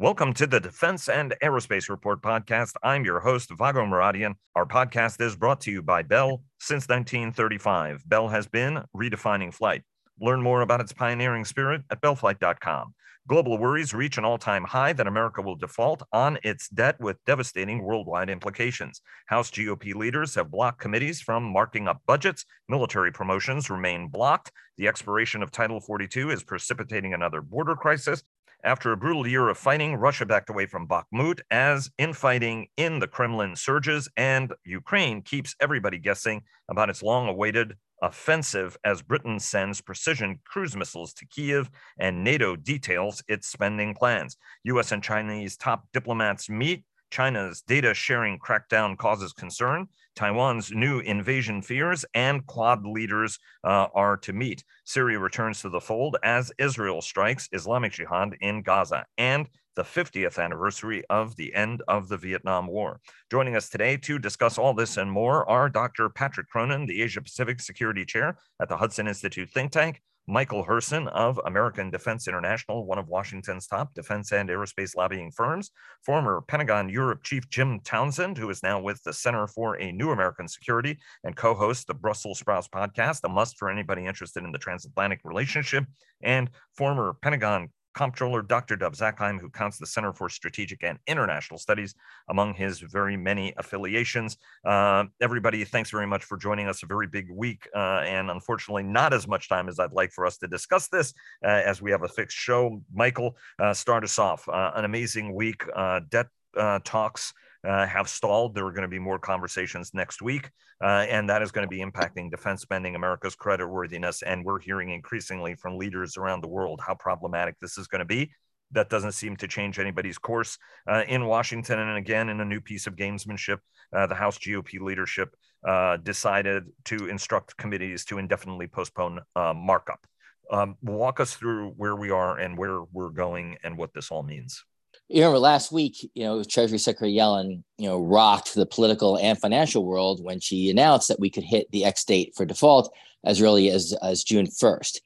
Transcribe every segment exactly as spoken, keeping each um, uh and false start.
Welcome to the Defense and Aerospace Report podcast. I'm your host, Vago Muradian. Our podcast is brought to you by Bell since nineteen thirty-five. Bell has been redefining flight. Learn more about its pioneering spirit at bell flight dot com. Global worries reach an all-time high that America will default on its debt with devastating worldwide implications. House G O P leaders have blocked committees from marking up budgets. Military promotions remain blocked. The expiration of Title forty-two is precipitating another border crisis. After a brutal year of fighting, Russia backed away from Bakhmut as infighting in the Kremlin surges, and Ukraine keeps everybody guessing about its long-awaited offensive as Britain sends precision cruise missiles to Kyiv, and NATO details its spending plans. U S and Chinese top diplomats meet. China's data-sharing crackdown causes concern. Taiwan's new invasion fears, and Quad leaders uh, are to meet. Syria returns to the fold as Israel strikes Islamic Jihad in Gaza, and the fiftieth anniversary of the end of the Vietnam War. Joining us today to discuss all this and more are Doctor Patrick Cronin, the Asia-Pacific Security Chair at the Hudson Institute think tank, Michael Herson of American Defense International, one of Washington's top defense and aerospace lobbying firms, former Pentagon Europe Chief Jim Townsend, who is now with the Center for a New American Security and co-hosts the Brussels Sprouts podcast, a must for anybody interested in the transatlantic relationship, and former Pentagon Comptroller Doctor Dov Zakheim, who counts the Center for Strategic and International Studies among his very many affiliations. Uh, everybody, thanks very much for joining us. A very big week, uh, and unfortunately not as much time as I'd like for us to discuss this uh, as we have a fixed show. Michael, uh, start us off. Uh, an amazing week. Uh, debt uh, talks uh, have stalled. There are going to be more conversations next week, uh, and that is going to be impacting defense spending, America's creditworthiness, and we're hearing increasingly from leaders around the world how problematic this is going to be. That doesn't seem to change anybody's course uh, in Washington. And again, in a new piece of gamesmanship, uh, the House G O P leadership uh, decided to instruct committees to indefinitely postpone uh, markup. Um, walk us through where we are and where we're going and what this all means. You remember last week, you know, Treasury Secretary Yellen, you know, rocked the political and financial world when she announced that we could hit the X date for default as early as, as June first.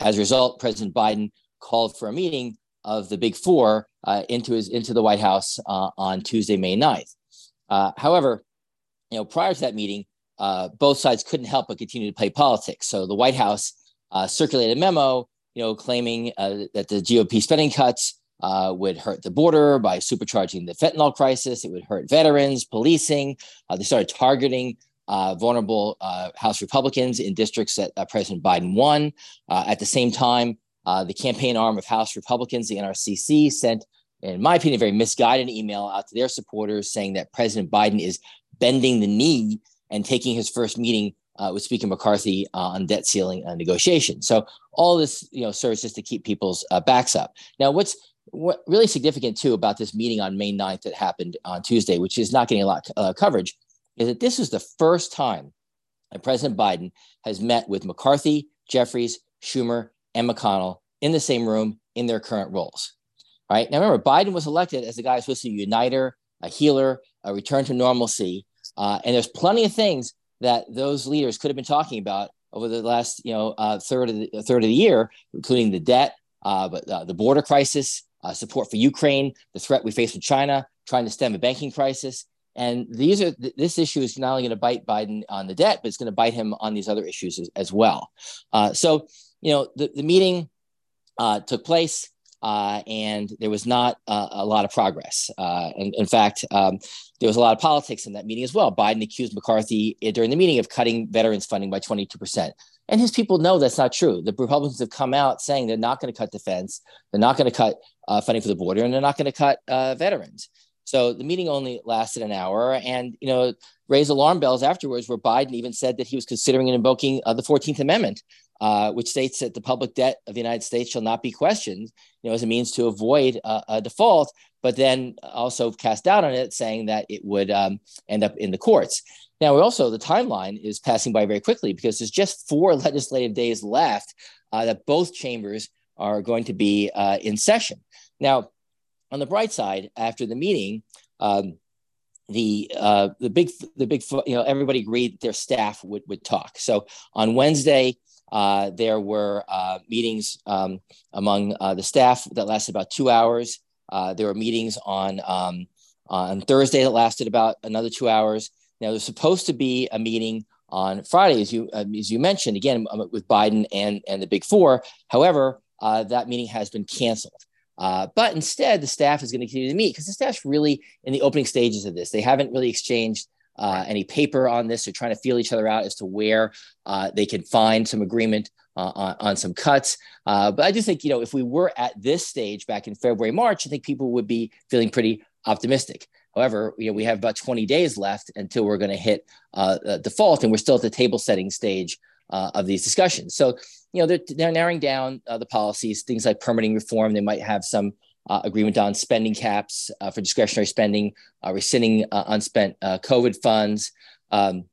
As a result, President Biden called for a meeting of the Big Four uh, into his into the White House uh, on Tuesday, May ninth. Uh, however, you know, prior to that meeting, uh, both sides couldn't help but continue to play politics. So the White House uh, circulated a memo, you know, claiming uh, that the G O P spending cuts Uh, would hurt the border by supercharging the fentanyl crisis. It would hurt veterans, policing. Uh, they started targeting uh, vulnerable uh, House Republicans in districts that uh, President Biden won. Uh, at the same time, uh, the campaign arm of House Republicans, the N R C C, sent, in my opinion, a very misguided email out to their supporters saying that President Biden is bending the knee and taking his first meeting Uh, with Speaker McCarthy uh, on debt ceiling uh, negotiations. So all this, you know, serves just to keep people's uh, backs up. Now, what's what really significant, too, about this meeting on May ninth that happened on Tuesday, which is not getting a lot of uh, coverage, is that this is the first time that President Biden has met with McCarthy, Jeffries, Schumer, and McConnell in the same room in their current roles. All right. Now, remember, Biden was elected as the guy who's supposed to be a uniter, a healer, a return to normalcy. Uh, and there's plenty of things that those leaders could have been talking about over the last, you know, uh, third of the third of the year, including the debt, uh, but uh, the border crisis, uh, support for Ukraine, the threat we face from China, trying to stem a banking crisis, and these are th- this issue is not only going to bite Biden on the debt, but it's going to bite him on these other issues as, as well. Uh, so, you know, the, the meeting uh, took place, uh, and there was not uh, a lot of progress. Uh, and in fact. Um, There was a lot of politics in that meeting as well. Biden accused McCarthy during the meeting of cutting veterans funding by twenty-two percent. And his people know that's not true. The Republicans have come out saying they're not going to cut defense. They're not going to cut uh, funding for the border, and they're not going to cut uh, veterans. So the meeting only lasted an hour, and, you know, raised alarm bells afterwards where Biden even said that he was considering and invoking uh, the fourteenth amendment, uh, which states that the public debt of the United States shall not be questioned, you know, as a means to avoid uh, a default, but then also cast doubt on it, saying that it would um, end up in the courts. Now, we also, the timeline is passing by very quickly because there's just four legislative days left uh, that both chambers are going to be uh, in session. Now, on the bright side, after the meeting, um, the uh, the big, the big, you know, everybody agreed their staff would, would talk. So on Wednesday, uh, there were uh, meetings um, among uh, the staff that lasted about two hours. Uh, there were meetings on um, on Thursday that lasted about another two hours. Now, there's supposed to be a meeting on Friday, as you um, as you mentioned, again, with Biden and, and the Big Four. However, uh, that meeting has been canceled. Uh, but instead, the staff is going to continue to meet because the staff's really in the opening stages of this. They haven't really exchanged uh, any paper on this. They're trying to feel each other out as to where uh, they can find some agreement uh, on, on some cuts. Uh, but I do think, you know, if we were at this stage back in February, March, I think people would be feeling pretty optimistic. However, you know, we have about twenty days left until we're going to hit uh, default, and we're still at the table setting stage uh, of these discussions. So, you know, they're, they're narrowing down uh, the policies, things like permitting reform. They might have some uh, agreement on spending caps uh, for discretionary spending, uh, rescinding uh, unspent uh, COVID funds. Um,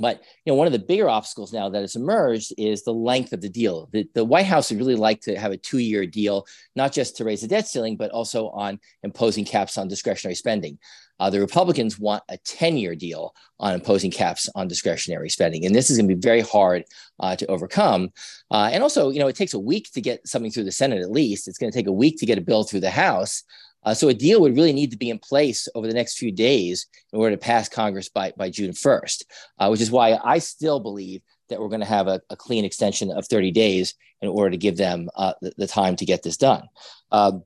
but, you know, one of the bigger obstacles now that has emerged is the length of the deal. The, the White House would really like to have a two-year deal, not just to raise the debt ceiling, but also on imposing caps on discretionary spending. Uh, the Republicans want a ten-year deal on imposing caps on discretionary spending. And this is going to be very hard uh, to overcome. Uh, and also, you know, it takes a week to get something through the Senate, at least. It's going to take a week to get a bill through the House. Uh, so a deal would really need to be in place over the next few days in order to pass Congress by, by June first, uh, which is why I still believe that we're going to have a, a clean extension of thirty days in order to give them uh, the, the time to get this done. Um,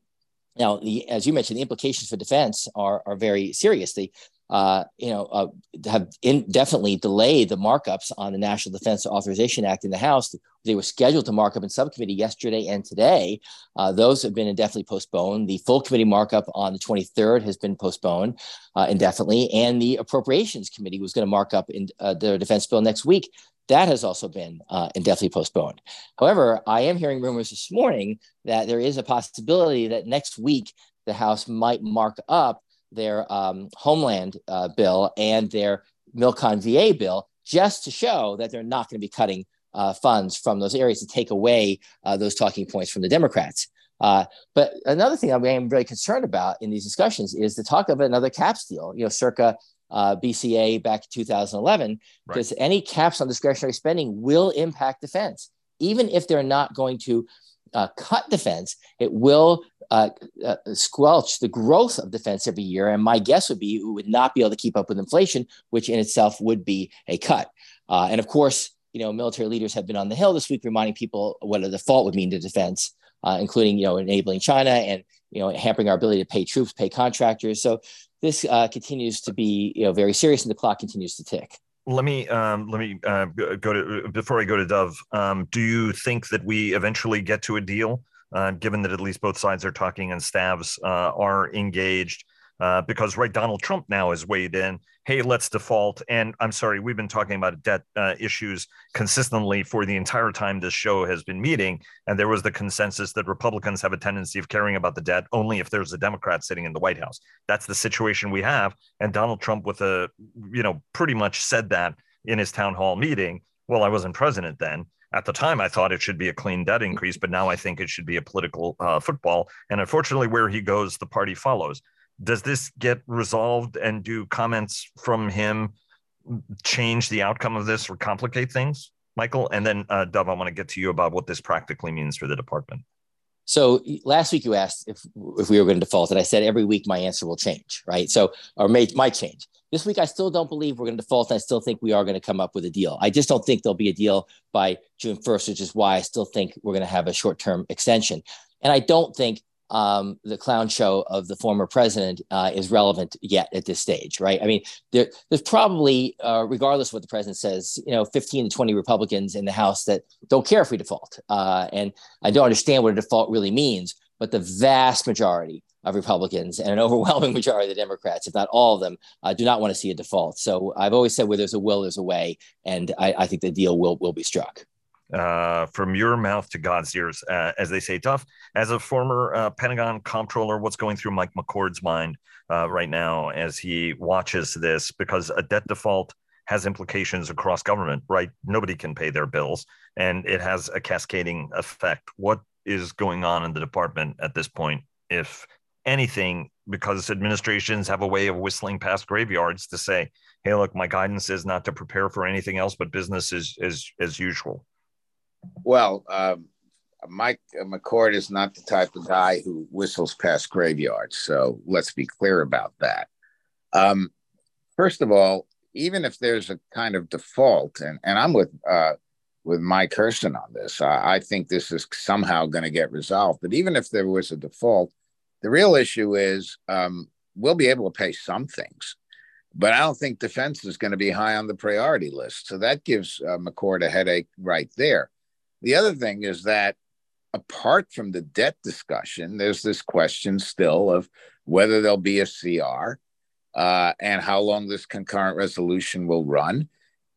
Now, the, as you mentioned, the implications for defense are, are very serious. They, uh, you know, uh, have indefinitely delayed the markups on the National Defense Authorization Act in the House. They were scheduled to mark up in subcommittee yesterday and today. Uh, those have been indefinitely postponed. The full committee markup on the twenty-third has been postponed uh, indefinitely, and the Appropriations Committee was going to mark up in uh, their defense bill next week. That has also been uh, indefinitely postponed. However, I am hearing rumors this morning that there is a possibility that next week the House might mark up their um, Homeland uh, bill and their Milcon V A bill just to show that they're not going to be cutting uh, funds from those areas to take away uh, those talking points from the Democrats. Uh, but another thing I am really concerned about in these discussions is the talk of another caps deal, you know, circa Uh, B C A back in two thousand eleven, because right. Any caps on discretionary spending will impact defense. Even if they're not going to uh, cut defense, it will uh, uh, squelch the growth of defense every year. And my guess would be we would not be able to keep up with inflation, which in itself would be a cut. Uh, and of course, you know, military leaders have been on the Hill this week reminding people what a default would mean to defense, uh, including, you know, enabling China and, you know, hampering our ability to pay troops, pay contractors. So this uh, continues to be, you know, very serious, and the clock continues to tick. Let me um, let me uh, go to before I go to Dove. Um, do you think that we eventually get to a deal, uh, given that at least both sides are talking and staffs uh, are engaged? Uh, because right, Donald Trump now has weighed in. Hey, let's default. And I'm sorry, we've been talking about debt uh, issues consistently for the entire time this show has been meeting. And there was the consensus that Republicans have a tendency of caring about the debt only if there's a Democrat sitting in the White House. That's the situation we have. And Donald Trump, with a, you know, pretty much said that in his town hall meeting. Well, I wasn't president then. At the time, I thought it should be a clean debt increase, but now I think it should be a political uh, football. And unfortunately, where he goes, the party follows. Does this get resolved, and do comments from him change the outcome of this or complicate things, Michael? And then, uh, Dove, I want to get to you about what this practically means for the department. So last week you asked if if we were going to default, and I said every week my answer will change, right? So or may, might change. This week I still don't believe we're going to default, and I still think we are going to come up with a deal. I just don't think there'll be a deal by June first, which is why I still think we're going to have a short-term extension. And I don't think Um, the clown show of the former president uh, is relevant yet at this stage, right? I mean, there, there's probably, uh, regardless of what the president says, you know, fifteen to twenty Republicans in the House that don't care if we default. Uh, and I don't understand what a default really means, but the vast majority of Republicans and an overwhelming majority of the Democrats, if not all of them, uh, do not want to see a default. So I've always said where there's a will, there's a way. And I, I think the deal will will be struck. Uh, from your mouth to God's ears, uh, as they say, tough. As a former uh, Pentagon comptroller, what's going through Mike McCord's mind uh, right now as he watches this? Because a debt default has implications across government, right? Nobody can pay their bills, and it has a cascading effect. What is going on in the department at this point, if anything? Because administrations have a way of whistling past graveyards to say, hey, look, my guidance is not to prepare for anything else but business as, as, as usual. Well, um, Mike McCord is not the type of guy who whistles past graveyards. So let's be clear about that. Um, first of all, even if there's a kind of default, and, and I'm with uh, with Mike Hurston on this, I, I think this is somehow going to get resolved. But even if there was a default, the real issue is um, we'll be able to pay some things. But I don't think defense is going to be high on the priority list. So that gives uh, McCord a headache right there. The other thing is that apart from the debt discussion, there's this question still of whether there'll be a C R uh, and how long this concurrent resolution will run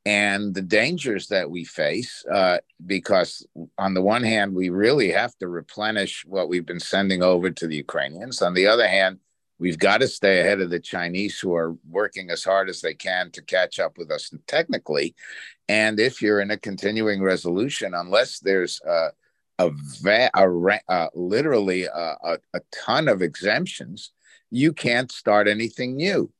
and the dangers that we face, uh, because on the one hand, we really have to replenish what we've been sending over to the Ukrainians. On the other hand, we've got to stay ahead of the Chinese, who are working as hard as they can to catch up with us technically. And if you're in a continuing resolution, unless there's a, a, va- a uh, literally a, a, a ton of exemptions, you can't start anything new.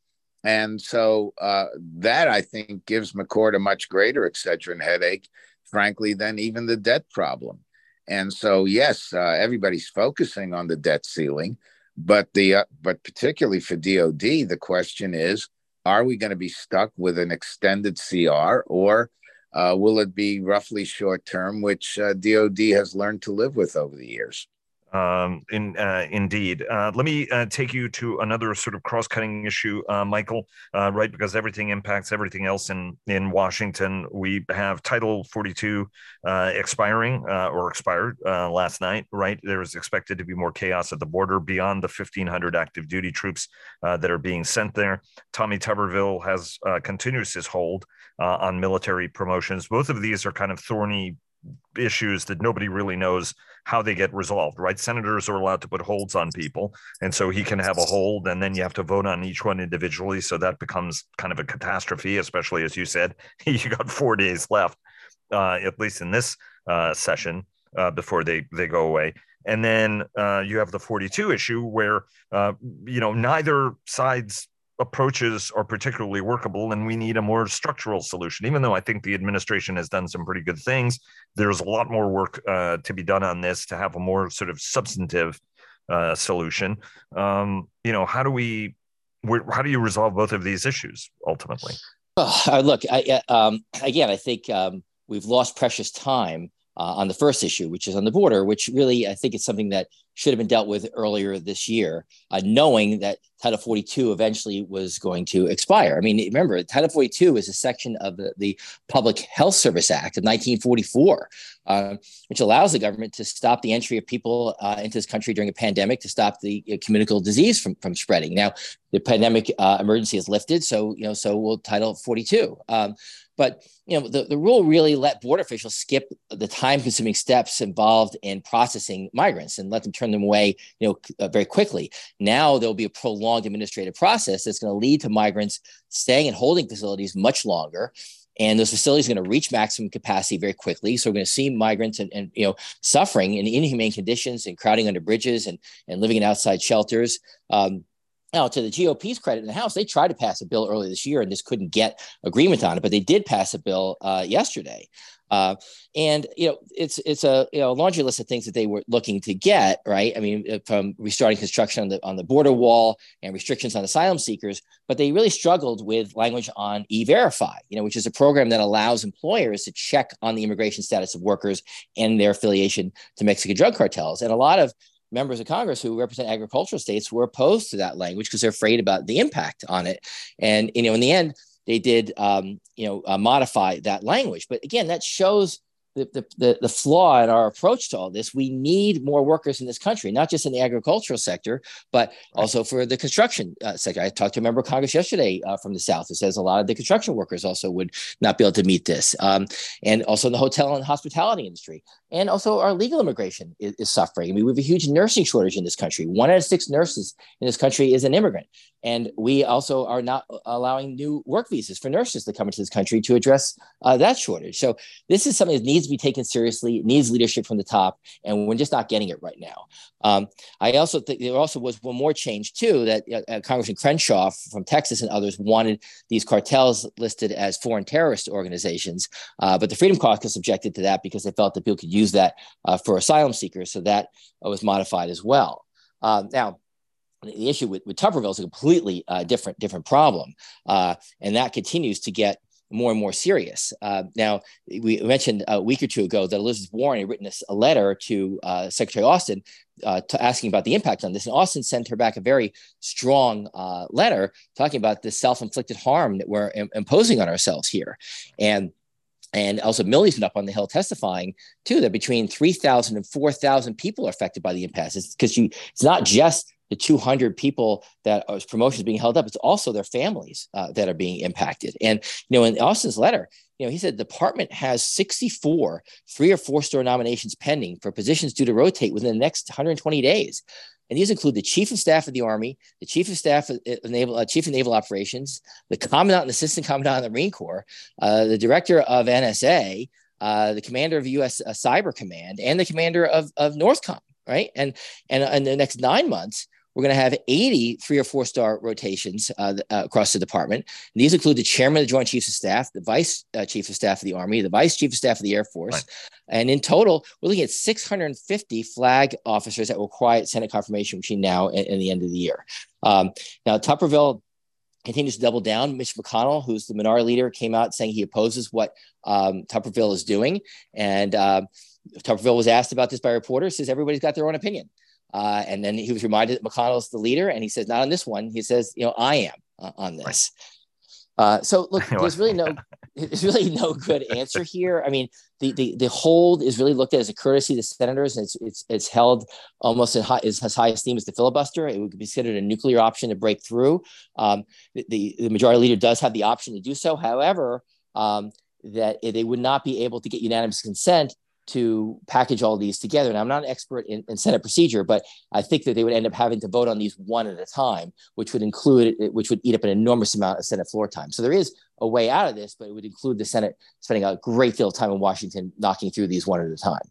And so uh, that, I think, gives McCord a much greater Excedrin headache, frankly, than even the debt problem. And so, yes, uh, everybody's focusing on the debt ceiling. But the uh, but particularly for D O D, the question is, are we going to be stuck with an extended C R, or uh, will it be roughly short term, which uh, D O D has learned to live with over the years? Um, in, uh, indeed. Uh, let me uh, take you to another sort of cross-cutting issue, uh, Michael, uh, right? Because everything impacts everything else in, in Washington. We have Title forty-two uh, expiring uh, or expired uh, last night, right? There is expected to be more chaos at the border beyond the fifteen hundred active duty troops uh, that are being sent there. Tommy Tuberville has uh, continues his hold uh, on military promotions. Both of these are kind of thorny issues that nobody really knows how they get resolved, right? Senators are allowed to put holds on people. And so he can have a hold, and then you have to vote on each one individually. So that becomes kind of a catastrophe, especially as you said, you got four days left, uh, at least in this uh, session uh, before they, they go away. And then uh, you have the forty-two issue where, uh, you know, neither side's approaches are particularly workable, and we need a more structural solution. Even though I think the administration has done some pretty good things, there's a lot more work uh, to be done on this to have a more sort of substantive uh, solution. Um, you know, how do we, how do you resolve both of these issues ultimately? Oh, look, I, um, again, I think um, we've lost precious time uh, on the first issue, which is on the border, which really I think it's something that should have been dealt with earlier this year, uh, knowing that Title forty-two eventually was going to expire. I mean, remember, Title forty-two is a section of the, the Public Health Service Act of nineteen forty-four, uh, which allows the government to stop the entry of people uh, into this country during a pandemic to stop the uh, communicable disease from, from spreading. Now, the pandemic uh, emergency is lifted, so, you know, so will Title forty-two. Um, but, you know, the, the rule really let border officials skip the time-consuming steps involved in processing migrants and let them turn them away, you know, uh, very quickly. Now there'll be a prolonged administrative process that's going to lead to migrants staying in holding facilities much longer. And those facilities are going to reach maximum capacity very quickly. So we're going to see migrants and, and, you know, suffering in inhumane conditions and crowding under bridges and, and living in outside shelters. Um, Now, to the G O P's credit in the House, they tried to pass a bill earlier this year and just couldn't get agreement on it, but they did pass a bill uh, yesterday. Uh, and, you know, it's it's a you know, laundry list of things that they were looking to get, right? I mean, from restarting construction on the, on the border wall and restrictions on asylum seekers, but they really struggled with language on E-Verify, you know, which is a program that allows employers to check on the immigration status of workers and their affiliation to Mexican drug cartels. And a lot of members of Congress who represent agricultural states were opposed to that language because they're afraid about the impact on it. And, you know, in the end, they did, um, you know, uh, modify that language. But again, that shows the, the, the, the flaw in our approach to all this. We need more workers in this country, not just in the agricultural sector, but right. also for the construction uh, sector. I talked to a member of Congress yesterday uh, from the South who says a lot of the construction workers also would not be able to meet this. Um, and also in the hotel and hospitality industry. And also our legal immigration is, is suffering. I mean, we have a huge nursing shortage in this country. One out of six nurses in this country is an immigrant. And we also are not allowing new work visas for nurses to come into this country to address uh, that shortage. So this is something that needs needs to be taken seriously. It needs leadership from the top, and we're just not getting it right now. Um, I also think there also was one more change too, that uh, Congressman Crenshaw from Texas and others wanted these cartels listed as foreign terrorist organizations, uh, but the Freedom Caucus objected to that because they felt that people could use that uh, for asylum seekers, so that uh, was modified as well. Uh, now, the issue with, with Tupperville is a completely uh, different different problem, uh, and that continues to get more and more serious. Uh, now, we mentioned a week or two ago that Elizabeth Warren had written a letter to uh, Secretary Austin uh, to asking about the impact on this. And Austin sent her back a very strong uh, letter talking about the self-inflicted harm that we're im- imposing on ourselves here. And And also Milley's been up on the Hill testifying, too, that between three thousand and four thousand people are affected by the impasse. It's because you, it's not just the two hundred people that are promotions being held up. It's also their families uh, that are being impacted. And, you know, in Austin's letter, you know, he said the department has sixty-four three or four star nominations pending for positions due to rotate within the next one hundred twenty days. And these include the chief of staff of the Army, the chief of staff, of naval, uh, chief of naval operations, the commandant and assistant commandant of the Marine Corps, uh, the director of N S A, uh, the commander of U S Uh, Cyber Command, and the commander of, of NORTHCOM. Right, and and in the next nine months, we're going to have eighty three or four star rotations uh, uh, across the department. And these include the chairman of the Joint Chiefs of Staff, the vice uh, chief of staff of the Army, the vice chief of staff of the Air Force. Right. And in total, we're looking at six hundred fifty flag officers that will require Senate confirmation between now and, and the end of the year. Um, now, Tupperville continues to double down. Mitch McConnell, who's the minority leader, came out saying he opposes what um, Tupperville is doing. And uh, Tupperville was asked about this by reporters, says everybody's got their own opinion. Uh, and then he was reminded that McConnell's the leader, and he says, not on this one. He says, you know, I am uh, on this. Uh, so look, there's really no, there's really no good answer here. I mean, the, the the hold is really looked at as a courtesy to senators, and it's it's it's held almost in high, is, as high esteem as the filibuster. It would be considered a nuclear option to break through. Um, the the majority leader does have the option to do so. However, um, that they would not be able to get unanimous consent to package all these together. And I'm not an expert in, in Senate procedure, but I think that they would end up having to vote on these one at a time, which would include, which would eat up an enormous amount of Senate floor time. So there is a way out of this, but it would include the Senate spending a great deal of time in Washington knocking through these one at a time.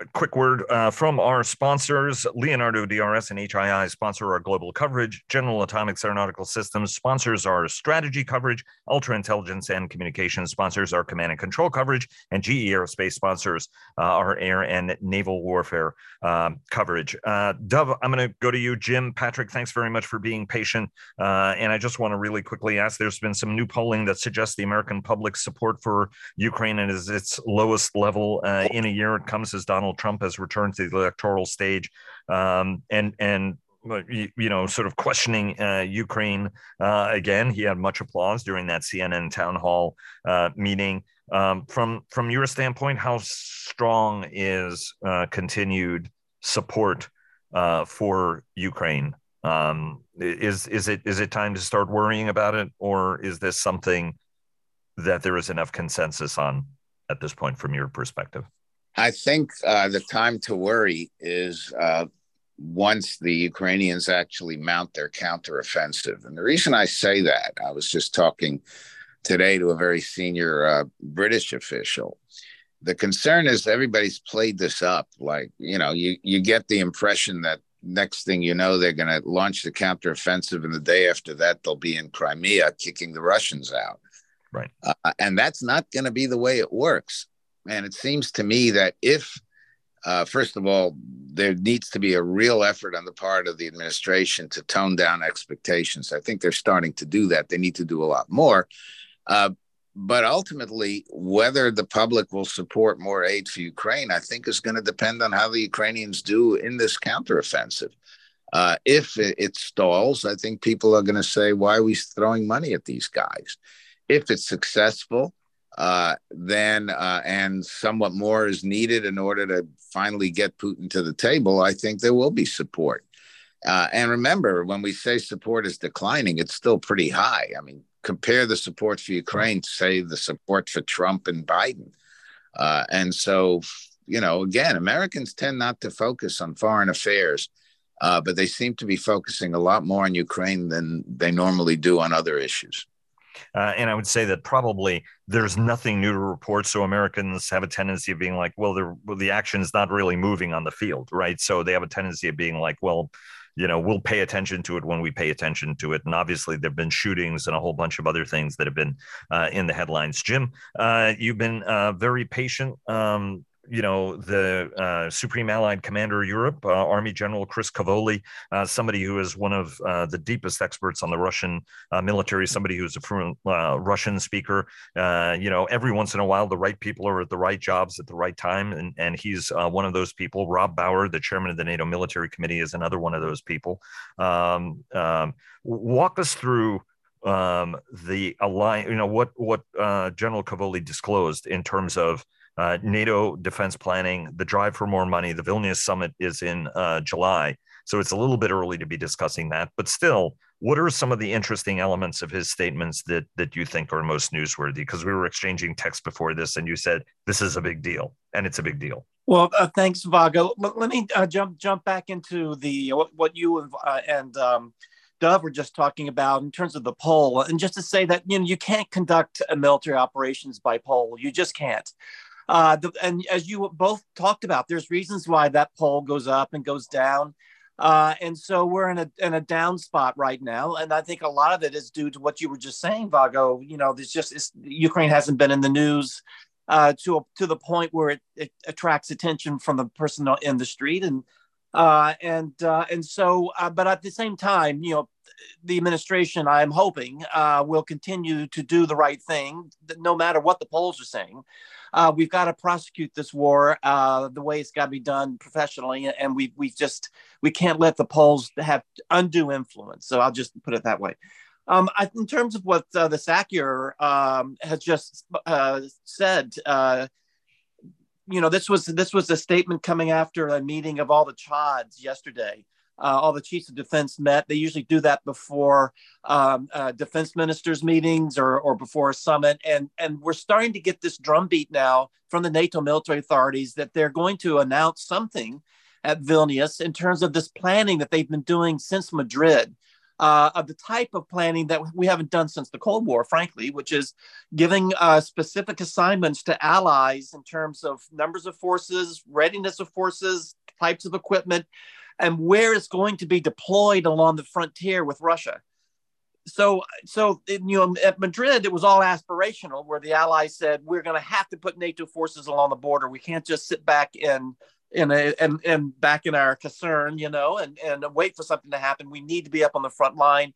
A quick word uh, from our sponsors. Leonardo D R S and H I I sponsor our global coverage. General Atomics Aeronautical Systems sponsors our strategy coverage. Ultra Intelligence and Communications sponsors our command and control coverage. And G E Aerospace sponsors uh, our air and naval warfare um, coverage. Uh, Dove, I'm going to go to you. Jim, Patrick, thanks very much for being patient. Uh, and I just want to really quickly ask, there's been some new polling that suggests the American public's support for Ukraine is its lowest level uh, in a year. It comes as Donald Trump has returned to the electoral stage um, and, and you, you know, sort of questioning uh, Ukraine uh, again. He had much applause during that C N N town hall uh, meeting. Um, from, from your standpoint, how strong is uh, continued support uh, for Ukraine? Um, is, is it, is it time to start worrying about it, or is this something that there is enough consensus on at this point from your perspective? I think uh, the time to worry is uh, once the Ukrainians actually mount their counteroffensive. And the reason I say that, I was just talking today to a very senior uh, British official. The concern is everybody's played this up. Like, you know, you, you get the impression that next thing you know, they're going to launch the counteroffensive, and the day after that, they'll be in Crimea kicking the Russians out. Right. Uh, and that's not going to be the way it works. And it seems to me that if, uh, first of all, there needs to be a real effort on the part of the administration to tone down expectations. I think they're starting to do that. They need to do a lot more. Uh, but ultimately, whether the public will support more aid for Ukraine, I think is going to depend on how the Ukrainians do in this counteroffensive. Uh, if it, it stalls, I think people are going to say, why are we throwing money at these guys? If it's successful, Uh, then uh, and somewhat more is needed in order to finally get Putin to the table, I think there will be support. Uh, and remember, when we say support is declining, it's still pretty high. I mean, compare the support for Ukraine to, say, the support for Trump and Biden. Uh, and so, you know, again, Americans tend not to focus on foreign affairs, uh, but they seem to be focusing a lot more on Ukraine than they normally do on other issues. Uh, and I would say that probably there's nothing new to report. So Americans have a tendency of being like, well, well the action is not really moving on the field, right? So they have a tendency of being like, well, you know, we'll pay attention to it when we pay attention to it. And obviously there've been shootings and a whole bunch of other things that have been uh, in the headlines. Jim, uh, you've been uh, very patient. Um, you know, the uh, Supreme Allied Commander of Europe, uh, Army General Chris Cavoli, uh, somebody who is one of uh, the deepest experts on the Russian uh, military, somebody who's a fluent uh, Russian speaker. Uh, you know, every once in a while, the right people are at the right jobs at the right time. And, and he's uh, one of those people. Rob Bauer, the chairman of the NATO Military Committee, is another one of those people. Um, um, walk us through um, the alliance, you know, what, what uh, General Cavoli disclosed in terms of Uh, NATO defense planning, the drive for more money. The Vilnius summit is in uh, July, so it's a little bit early to be discussing that. But still, what are some of the interesting elements of his statements that that you think are most newsworthy? Because we were exchanging texts before this, and you said this is a big deal, and it's a big deal. Well, uh, thanks, Vago. L- let me uh, jump jump back into the what, what you and, uh, and um, Dove were just talking about in terms of the poll, and just to say that you know you can't conduct a military operations by poll. You just can't. Uh, the, and as you both talked about, there's reasons why that poll goes up and goes down. Uh, and so we're in a in a down spot right now. And I think a lot of it is due to what you were just saying, Vago. You know, there's just it's, Ukraine hasn't been in the news uh, to a, to the point where it, it attracts attention from the person in the street. And uh, and uh, and so uh, but at the same time, you know, the administration, I'm hoping, uh, will continue to do the right thing, no matter what the polls are saying. Uh, we've got to prosecute this war uh, the way it's got to be done professionally, and we we just we can't let the polls have undue influence. So I'll just put it that way. Um, I, in terms of what uh, the Sakier um, has just uh, said, uh, you know, this was this was a statement coming after a meeting of all the C H O Ds yesterday. Uh, all the chiefs of defense met. They usually do that before um, uh, defense ministers meetings or, or before a summit. And, and we're starting to get this drumbeat now from the NATO military authorities that they're going to announce something at Vilnius in terms of this planning that they've been doing since Madrid, uh, of the type of planning that we haven't done since the Cold War, frankly, which is giving uh, specific assignments to allies in terms of numbers of forces, readiness of forces, types of equipment, and where it's going to be deployed along the frontier with Russia. So, so in, you know, at Madrid, it was all aspirational, where the Allies said, we're going to have to put NATO forces along the border. We can't just sit back in, in a, and, and back in our concern, you know, and, and wait for something to happen. We need to be up on the front line,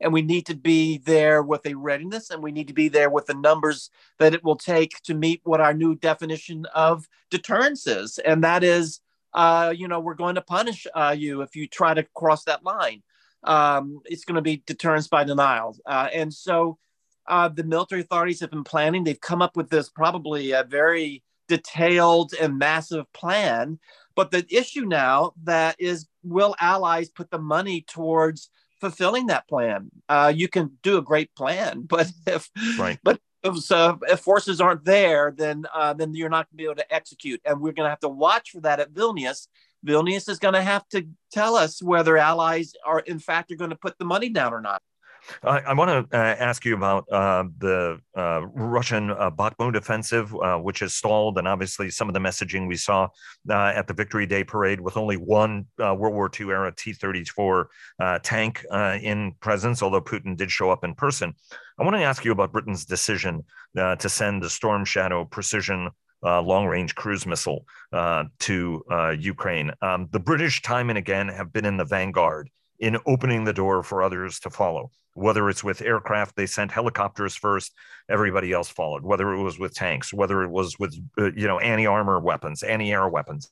and we need to be there with a readiness, and we need to be there with the numbers that it will take to meet what our new definition of deterrence is. And that is, Uh, you know, we're going to punish uh, you if you try to cross that line. Um, it's going to be deterrence by denial. Uh, and so uh, the military authorities have been planning. They've come up with this probably a very detailed and massive plan. But the issue now that is, will allies put the money towards fulfilling that plan? Uh, you can do a great plan, but if right. but So if forces aren't there, then uh, then you're not going to be able to execute. And we're going to have to watch for that at Vilnius. Vilnius is going to have to tell us whether allies are, in fact, are going to put the money down or not. I, I want to uh, ask you about uh, the uh, Russian uh, Bakhmut offensive, uh, which has stalled, and obviously some of the messaging we saw uh, at the Victory Day parade with only one uh, World War Two era T thirty-four uh, tank uh, in presence, although Putin did show up in person. I want to ask you about Britain's decision uh, to send the Storm Shadow precision Uh, long-range cruise missile uh, to uh, Ukraine. Um, the British time and again have been in the vanguard in opening the door for others to follow, whether it's with aircraft. They sent helicopters first, everybody else followed, whether it was with tanks, whether it was with, uh, you know, anti-armor weapons, anti-air weapons.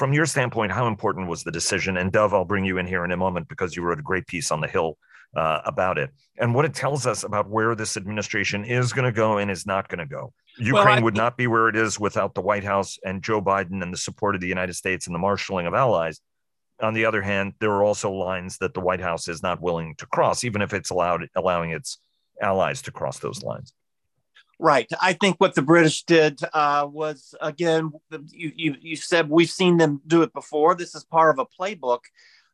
From your standpoint, how important was the decision? And Dove, I'll bring you in here in a moment because you wrote a great piece on the Hill Uh, about it and what it tells us about where this administration is going to go and is not going to go. Ukraine well, I, would not be where it is without the White House and Joe Biden and the support of the United States and the marshaling of allies. On the other hand, there are also lines that the White House is not willing to cross, even if it's allowed allowing its allies to cross those lines. Right. I think what the British did uh, was, again, you, you, you said we've seen them do it before. This is part of a playbook.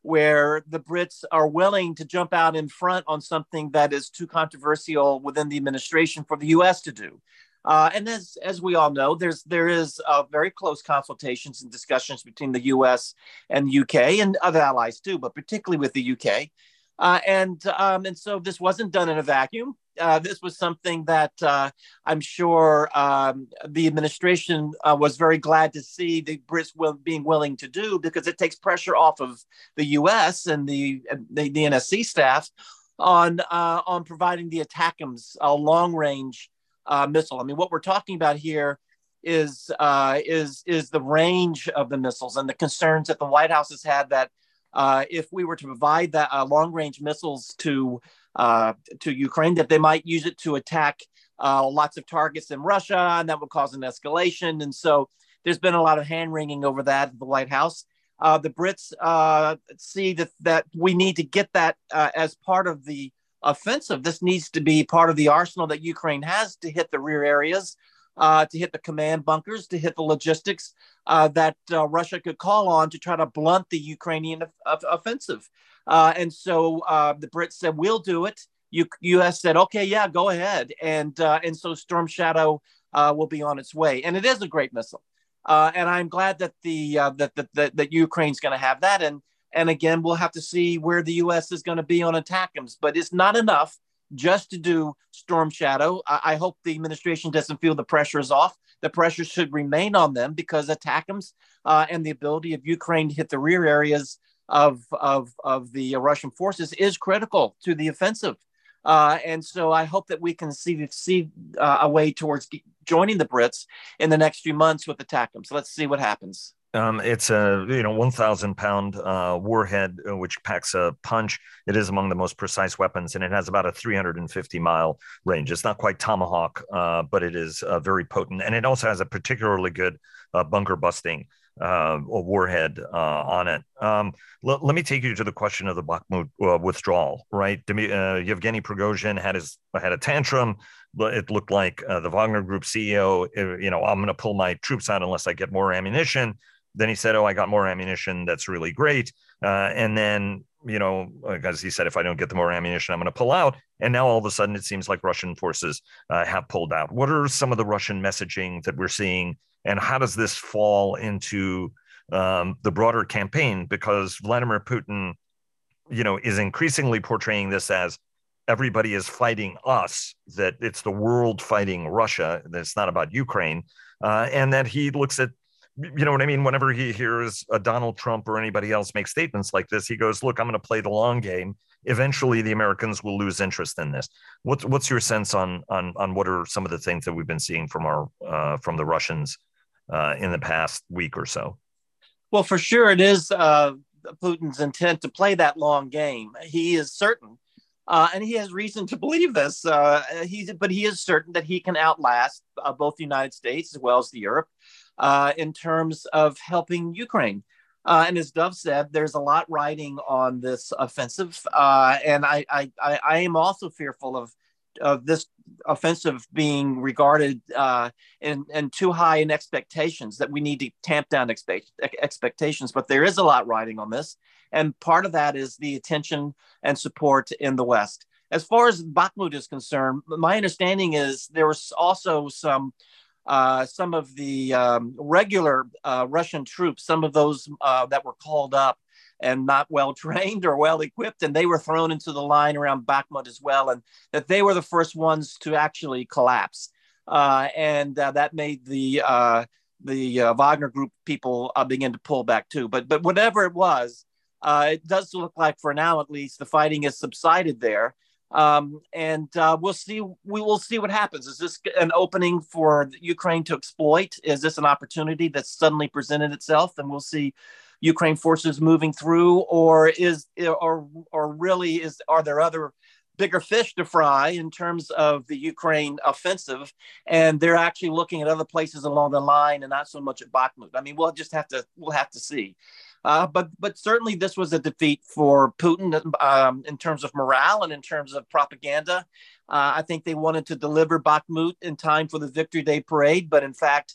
where the Brits are willing to jump out in front on something that is too controversial within the administration for the U S to do. Uh, and as, as we all know, there's there is uh, very close consultations and discussions between the U S and the U K and other allies too, but particularly with the U K. Uh, and um, and so this wasn't done in a vacuum. Uh, this was something that uh, I'm sure um, the administration uh, was very glad to see the Brits will, being willing to do, because it takes pressure off of the U S and the the, the N S C staff on uh, on providing the attackums, a long range uh, missile. I mean, what we're talking about here is uh, is is the range of the missiles and the concerns that the White House has had that uh, if we were to provide that uh, long range missiles to Uh, to Ukraine, that they might use it to attack uh, lots of targets in Russia, and that would cause an escalation. And so there's been a lot of hand wringing over that at the White House. Uh, the Brits uh, see that, that we need to get that uh, as part of the offensive. This needs to be part of the arsenal that Ukraine has to hit the rear areas, uh, to hit the command bunkers, to hit the logistics uh, that uh, Russia could call on to try to blunt the Ukrainian of- offensive. Uh, and so uh, the Brits said, we'll do it. U- U.S. said, OK, yeah, go ahead. And uh, and so Storm Shadow uh, will be on its way. And it is a great missile. Uh, and I'm glad that the uh, that, that, that, that Ukraine's going to have that. And and again, we'll have to see where the U S is going to be on attackums. But it's not enough just to do Storm Shadow. I, I hope the administration doesn't feel the pressure is off. The pressure should remain on them, because attackums uh, and the ability of Ukraine to hit the rear areas Of, of of the Russian forces is critical to the offensive. Uh, and so I hope that we can see, see uh, a way towards joining the Brits in the next few months with attackums. So let's see what happens. Um, it's a you know one thousand pound uh, warhead, which packs a punch. It is among the most precise weapons, and it has about a three hundred fifty mile range. It's not quite Tomahawk, uh, but it is uh, very potent. And it also has a particularly good uh, bunker busting uh, warhead uh, on it. Um, l- let me take you to the question of the Bakhmut uh, withdrawal, right? Uh, Yevgeny Prigozhin had his had a tantrum. It looked like uh, the Wagner Group C E O, you know, I'm going to pull my troops out unless I get more ammunition. Then he said, oh, I got more ammunition. That's really great. Uh, and then, you know, as he said, if I don't get the more ammunition, I'm going to pull out. And now all of a sudden, it seems like Russian forces uh, have pulled out. What are some of the Russian messaging that we're seeing? And how does this fall into um, the broader campaign? Because Vladimir Putin, you know, is increasingly portraying this as everybody is fighting us, that it's the world fighting Russia, that it's not about Ukraine, uh, and that he looks at, you know what I mean? Whenever he hears a Donald Trump or anybody else make statements like this, he goes, look, I'm going to play the long game. Eventually, the Americans will lose interest in this. What's, what's your sense on, on on what are some of the things that we've been seeing from our uh, from the Russians uh, in the past week or so? Well, for sure, it is uh, Putin's intent to play that long game. He is certain, uh, and he has reason to believe this, uh, he's, but he is certain that he can outlast uh, both the United States as well as the Europe. Uh, in terms of helping Ukraine. Uh, and as Dove said, there's a lot riding on this offensive. Uh, and I, I, I am also fearful of, of this offensive being regarded uh, in, in too high in expectations, that we need to tamp down expect, expectations. But there is a lot riding on this. And part of that is the attention and support in the West. As far as Bakhmut is concerned, my understanding is there was also some Uh, some of the um, regular uh, Russian troops, some of those uh, that were called up and not well trained or well equipped, and they were thrown into the line around Bakhmut as well, and that they were the first ones to actually collapse. Uh, and uh, that made the uh, the uh, Wagner Group people uh, begin to pull back too. But, but whatever it was, uh, it does look like for now, at least, the fighting has subsided there. Um, and uh, we'll see. We will see what happens. Is this an opening for Ukraine to exploit? Is this an opportunity that's suddenly presented itself, and we'll see Ukraine forces moving through, or is, or or really is? Are there other bigger fish to fry in terms of the Ukraine offensive? And they're actually looking at other places along the line, and not so much at Bakhmut. I mean, we'll just have to we'll have to see. Uh, but but certainly this was a defeat for Putin um, in terms of morale and in terms of propaganda. Uh, I think they wanted to deliver Bakhmut in time for the Victory Day parade. But in fact,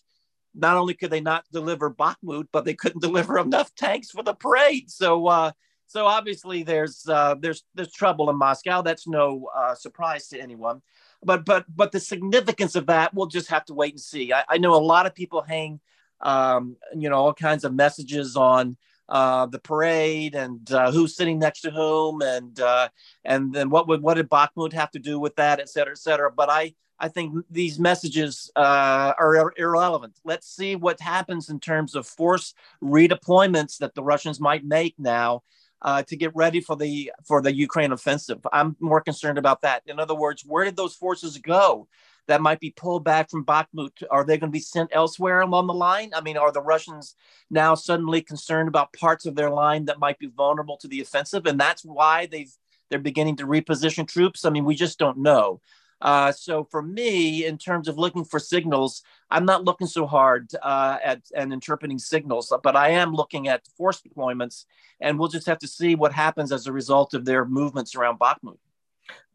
not only could they not deliver Bakhmut, but they couldn't deliver enough tanks for the parade. So uh, So obviously there's uh, there's there's trouble in Moscow. That's no uh, surprise to anyone. But but but the significance of that, we'll just have to wait and see. I, I know a lot of people hang, um, you know, all kinds of messages on uh, the parade and uh, who's sitting next to whom, and uh, and then what would what did Bakhmut have to do with that, et cetera, et cetera. But I I think these messages uh, are ir- irrelevant. Let's see what happens in terms of force redeployments that the Russians might make now. Uh, to get ready for the for the Ukraine offensive. I'm more concerned about that. In other words, where did those forces go that might be pulled back from Bakhmut? Are they going to be sent elsewhere along the line? I mean, are the Russians now suddenly concerned about parts of their line that might be vulnerable to the offensive? And that's why they've, they're beginning to reposition troops. I mean, we just don't know. Uh, so for me, in terms of looking for signals, I'm not looking so hard uh, at and interpreting signals, but I am looking at force deployments, and we'll just have to see what happens as a result of their movements around Bakhmut.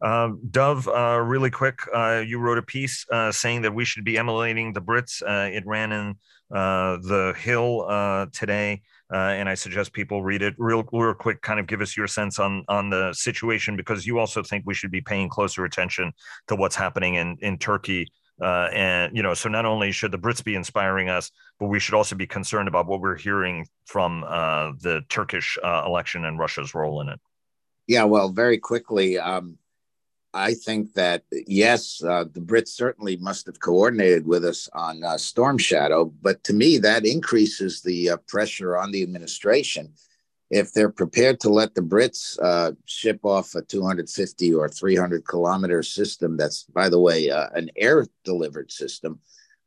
Um, Dove, uh, really quick, uh, you wrote a piece uh, saying that we should be emulating the Brits. Uh, it ran in uh, The Hill uh, today. Uh, and I suggest people read it real, real quick, kind of give us your sense on, on the situation, because you also think we should be paying closer attention to what's happening in, in Turkey. Uh, and, you know, so not only should the Brits be inspiring us, but we should also be concerned about what we're hearing from uh, the Turkish uh, election and Russia's role in it. Yeah, well, very quickly, um, I think that, yes, uh, the Brits certainly must have coordinated with us on uh, Storm Shadow. But to me, that increases the uh, pressure on the administration. If they're prepared to let the Brits uh, ship off a two hundred fifty or three hundred kilometer system, that's, by the way, uh, an air delivered system,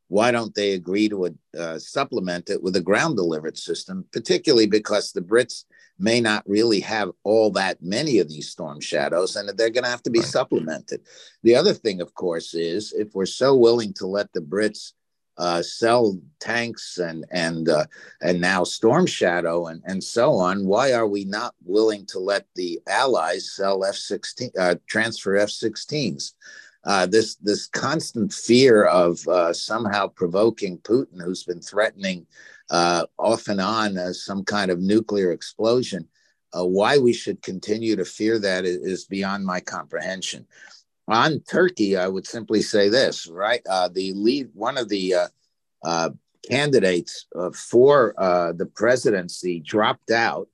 why don't they agree to uh, supplement it with a ground delivered system, particularly because the Brits may not really have all that many of these Storm Shadows, and they're going to have to be supplemented. The other thing, of course, is if we're so willing to let the Brits uh, sell tanks and and uh, and now Storm Shadow and, and so on, why are we not willing to let the Allies sell F sixteen, uh, transfer F sixteens? Uh, this this constant fear of uh, somehow provoking Putin, who's been threatening uh, off and on uh, some kind of nuclear explosion, uh, why we should continue to fear that is, is beyond my comprehension. On Turkey, I would simply say this, right? Uh, the lead, one of the uh, uh, candidates uh, for uh, the presidency dropped out.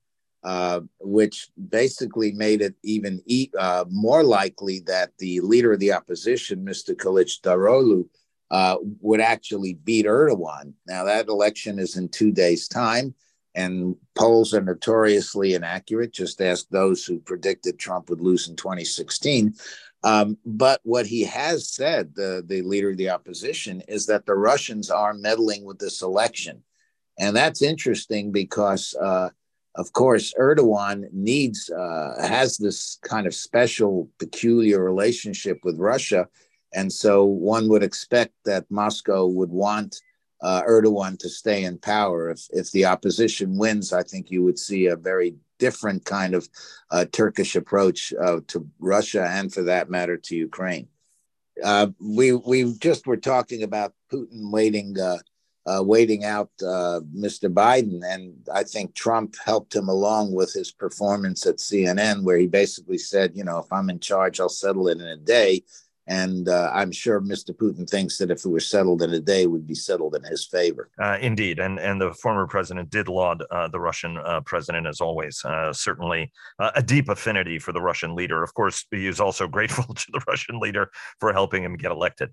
Uh, which basically made it even e- uh, more likely that the leader of the opposition, Mister Kılıçdaroğlu, uh, would actually beat Erdogan. Now, that election is in two days' time, and polls are notoriously inaccurate. Just ask those who predicted Trump would lose in twenty sixteen. Um, but what he has said, the, the leader of the opposition, is that the Russians are meddling with this election. And that's interesting because... Uh, Of course, Erdogan needs, uh, has this kind of special, peculiar relationship with Russia. And so one would expect that Moscow would want uh, Erdogan to stay in power. If, if the opposition wins, I think you would see a very different kind of uh, Turkish approach uh, to Russia and, for that matter, to Ukraine. Uh, we, we just were talking about Putin waiting uh, Uh, waiting out uh, Mister Biden. And I think Trump helped him along with his performance at C N N, where he basically said, you know, if I'm in charge, I'll settle it in a day. And uh, I'm sure Mister Putin thinks that if it were settled in a day, it would be settled in his favor. Uh, indeed. And and the former president did laud uh, the Russian uh, president, as always, uh, certainly uh, a deep affinity for the Russian leader. Of course, he is also grateful to the Russian leader for helping him get elected.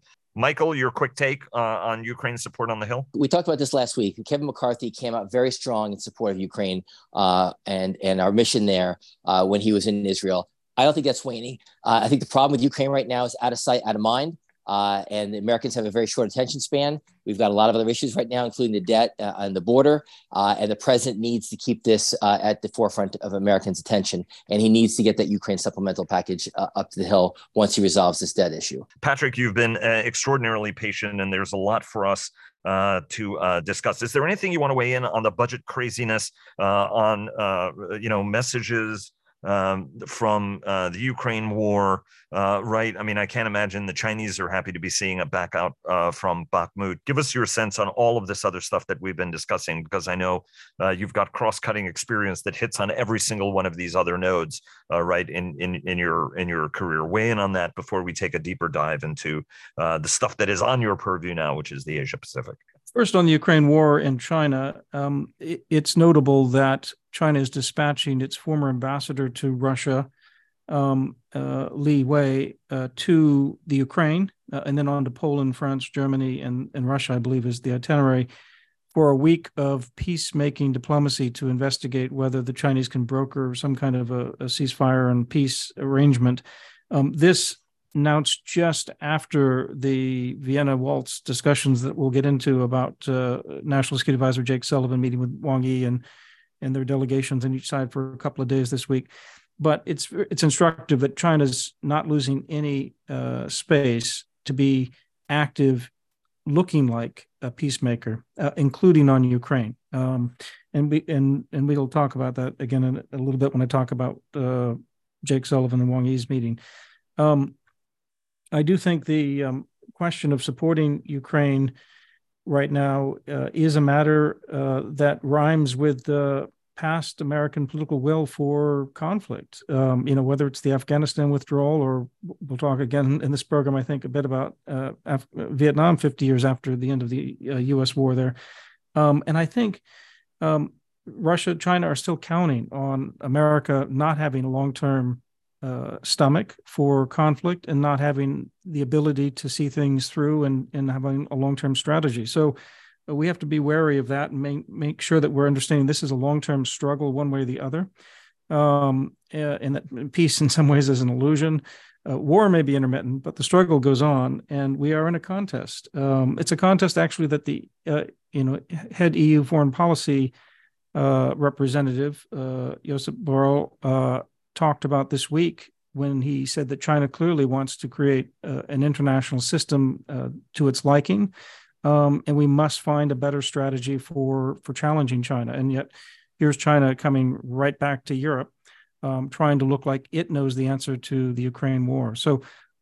Michael, your quick take uh, on Ukraine's support on the Hill? We talked about this last week. Kevin McCarthy came out very strong in support of Ukraine uh, and, and our mission there uh, when he was in Israel. I don't think that's waning. Uh, I think the problem with Ukraine right now is out of sight, out of mind. Uh, and the Americans have a very short attention span. We've got a lot of other issues right now, including the debt uh, on the border. Uh, and the president needs to keep this uh, at the forefront of Americans' attention. And he needs to get that Ukraine supplemental package uh, up to the Hill once he resolves this debt issue. Patrick, you've been uh, extraordinarily patient, and there's a lot for us uh, to uh, discuss. Is there anything you want to weigh in on the budget craziness, uh, on, uh, you know, messages, um, from uh, the Ukraine war, uh, right? I mean, I can't imagine the Chinese are happy to be seeing a back out uh, from Bakhmut. Give us your sense on all of this other stuff that we've been discussing, because I know uh, you've got cross-cutting experience that hits on every single one of these other nodes, uh, right, in, in, in, your, in your career. Weigh in on that before we take a deeper dive into uh, the stuff that is on your purview now, which is the Asia Pacific. First, on the Ukraine war and China, um, it, it's notable that China is dispatching its former ambassador to Russia, um, uh, Li Wei, uh, to the Ukraine, uh, and then on to Poland, France, Germany, and, and Russia, I believe is the itinerary, for a week of peacemaking diplomacy to investigate whether the Chinese can broker some kind of a, a ceasefire and peace arrangement. Um, this announced just after the Vienna Waltz discussions that we'll get into about uh, National Security Advisor Jake Sullivan meeting with Wang Yi and, and their delegations on each side for a couple of days this week. But it's it's instructive that China's not losing any uh, space to be active, looking like a peacemaker, uh, including on Ukraine. Um, and, we, and, and we'll talk about that again in a little bit when I talk about uh, Jake Sullivan and Wang Yi's meeting. Um, I do think the um, question of supporting Ukraine right now uh, is a matter uh, that rhymes with the past American political will for conflict. Um, you know, whether it's the Afghanistan withdrawal, or we'll talk again in this program, I think, a bit about uh, Af- Vietnam fifty years after the end of the uh, U S war there. Um, and I think um, Russia, China are still counting on America not having a long-term Uh, stomach for conflict and not having the ability to see things through and, and having a long-term strategy. So uh, we have to be wary of that and make, make sure that we're understanding this is a long-term struggle one way or the other, um, and that peace in some ways is an illusion. Uh, war may be intermittent, but the struggle goes on, and we are in a contest. Um, it's a contest, actually, that the uh, you know head E U foreign policy uh, representative, uh, Josep Borrell, uh, talked about this week when he said that China clearly wants to create uh, an international system uh, to its liking, um, and we must find a better strategy for, for challenging China. And yet here's China coming right back to Europe, um, trying to look like it knows the answer to the Ukraine war. So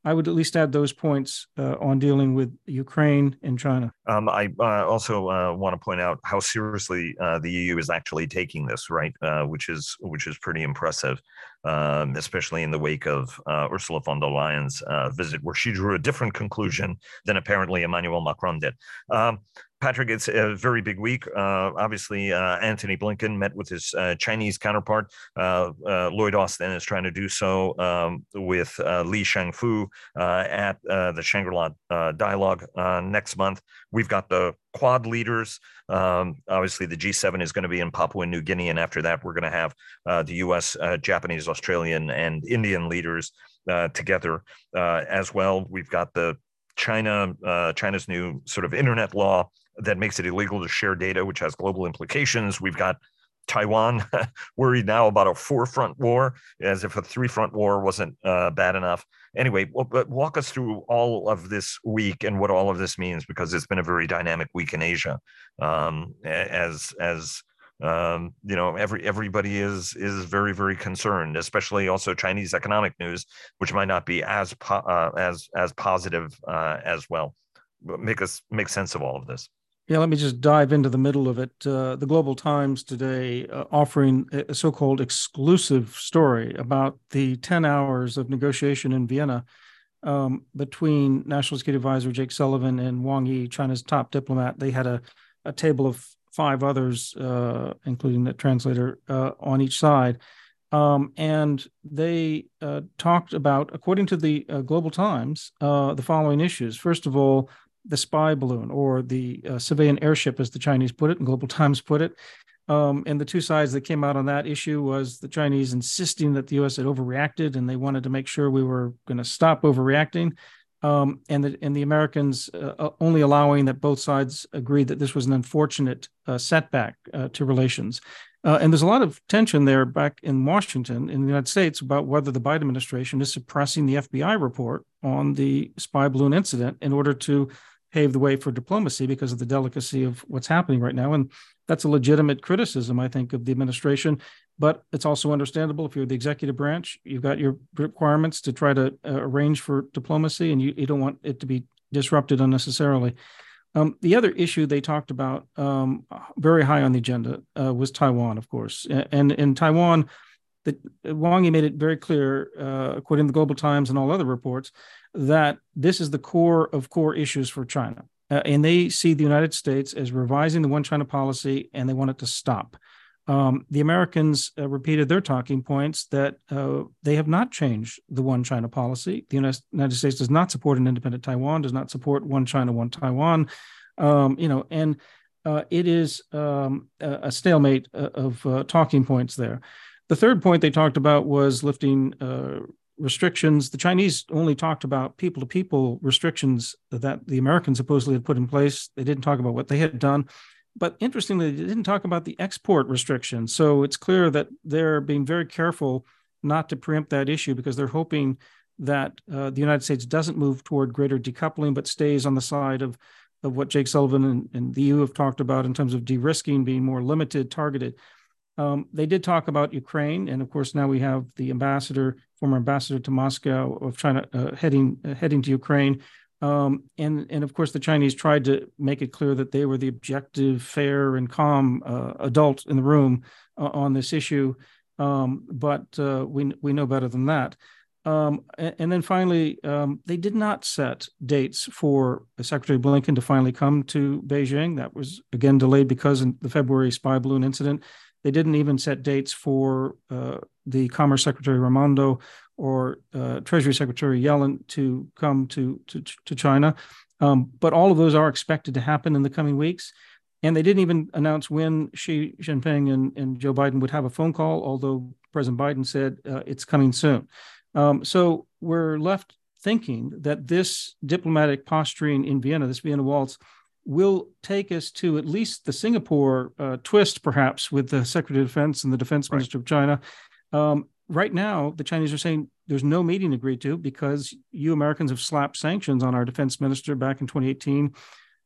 I would at least add those points uh, on dealing with Ukraine and China. Um, I uh, also uh, want to point out how seriously uh, the E U is actually taking this, right? Uh, which is which is pretty impressive, um, especially in the wake of uh, Ursula von der Leyen's uh, visit, where she drew a different conclusion than apparently Emmanuel Macron did. Um, Patrick, it's a very big week. Uh, obviously, uh, Anthony Blinken met with his uh, Chinese counterpart. Uh, uh, Lloyd Austin is trying to do so um, with uh, Li Shangfu uh, at uh, the Shangri-La uh, Dialogue uh, next month. We've got the Quad leaders. Um, obviously, the G seven is going to be in Papua New Guinea. And after that, we're going to have uh, the U S, uh, Japanese, Australian, and Indian leaders uh, together uh, as well. We've got the China, uh, China's new sort of internet law that makes it illegal to share data, which has global implications. We've got Taiwan worried now about a four-front war, as if a three-front war wasn't uh, bad enough. Anyway, w- walk us through all of this week and what all of this means, because it's been a very dynamic week in Asia, um, as as um, you know, every everybody is is very very concerned, especially also Chinese economic news, which might not be as po- uh, as as positive uh, as well. Make us make sense of all of this. Yeah, let me just dive into the middle of it. Uh, the Global Times today uh, offering a so-called exclusive story about the ten hours of negotiation in Vienna um, between National Security Advisor Jake Sullivan and Wang Yi, China's top diplomat. They had a, a table of five others, uh, including the translator, uh, on each side. Um, and they uh, talked about, according to the uh, Global Times, uh, the following issues. First of all, the spy balloon, or the uh, civilian airship, as the Chinese put it, and Global Times put it. Um, and the two sides that came out on that issue was the Chinese insisting that the U S had overreacted, and they wanted to make sure we were going to stop overreacting. Um, and, the, and the Americans uh, only allowing that both sides agreed that this was an unfortunate uh, setback uh, to relations. Uh, and there's a lot of tension there back in Washington, in the United States, about whether the Biden administration is suppressing the F B I report on the spy balloon incident in order to pave the way for diplomacy because of the delicacy of what's happening right now. And that's a legitimate criticism, I think, of the administration. But it's also understandable if you're the executive branch, you've got your requirements to try to uh, arrange for diplomacy, and you, you don't want it to be disrupted unnecessarily. Um, the other issue they talked about um, very high on the agenda uh, was Taiwan, of course. And in Taiwan, the, Wang Yi made it very clear, uh, according to the Global Times and all other reports, that this is the core of core issues for China. Uh, and they see the United States as revising the One China policy, and they want it to stop. Um, the Americans uh, repeated their talking points that uh, they have not changed the One China policy. The United, United States does not support an independent Taiwan, does not support One China, One Taiwan, um, you know, and uh, it is um, a stalemate of uh, talking points there. The third point they talked about was lifting uh, restrictions. The Chinese only talked about people-to-people restrictions that the Americans supposedly had put in place. They didn't talk about what they had done. But interestingly, they didn't talk about the export restrictions. So it's clear that they're being very careful not to preempt that issue because they're hoping that uh, the United States doesn't move toward greater decoupling, but stays on the side of, of what Jake Sullivan and, and the E U have talked about in terms of de-risking, being more limited, targeted. Um, they did talk about Ukraine. And of course, now we have the ambassador, former ambassador to Moscow of China uh, heading uh, heading to Ukraine. Um, and, and of course, the Chinese tried to make it clear that they were the objective, fair, and calm uh, adult in the room uh, on this issue. Um, but uh, we we know better than that. Um, and, and then finally, um, they did not set dates for Secretary Blinken to finally come to Beijing. That was, again, delayed because of the February spy balloon incident. They didn't even set dates for uh, the Commerce Secretary Raimondo or uh, Treasury Secretary Yellen to come to, to, to China. Um, but all of those are expected to happen in the coming weeks. And they didn't even announce when Xi Jinping and, and Joe Biden would have a phone call, although President Biden said uh, it's coming soon. Um, so we're left thinking that this diplomatic posturing in Vienna, this Vienna waltz, will take us to at least the Singapore uh, twist, perhaps, with the Secretary of Defense and the Defense Minister right. of China. Um, right now, the Chinese are saying there's no meeting agreed to because you Americans have slapped sanctions on our defense minister back in twenty eighteen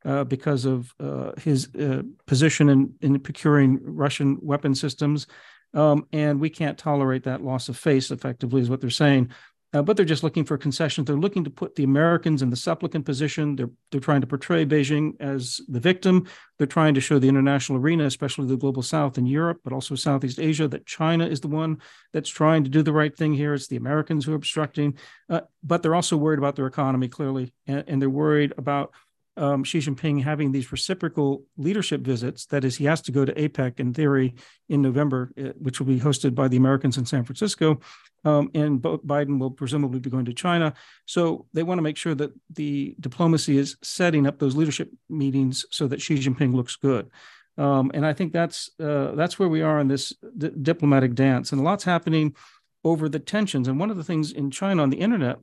uh, because of uh, his uh, position in, in procuring Russian weapon systems. Um, and we can't tolerate that loss of face, effectively, is what they're saying. Uh, but they're just looking for concessions. They're looking to put the Americans in the supplicant position. They're they're trying to portray Beijing as the victim. They're trying to show the international arena, especially the global South and Europe, but also Southeast Asia, that China is the one that's trying to do the right thing here. It's the Americans who are obstructing. Uh, but they're also worried about their economy, clearly, and, and they're worried about um, Xi Jinping having these reciprocal leadership visits. That is, he has to go to APEC, in theory, in November, which will be hosted by the Americans in San Francisco. Um, and Biden will presumably be going to China. So they want to make sure that the diplomacy is setting up those leadership meetings so that Xi Jinping looks good. Um, and I think that's uh, that's where we are in this d- diplomatic dance. And a lot's happening over the tensions. And one of the things in China on the internet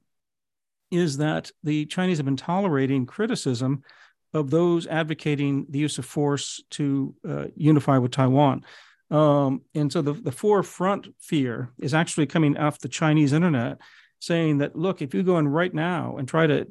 is that the Chinese have been tolerating criticism of those advocating the use of force to uh, unify with Taiwan. Um, and so the, the forefront fear is actually coming off the Chinese internet, saying that, look, if you go in right now and try to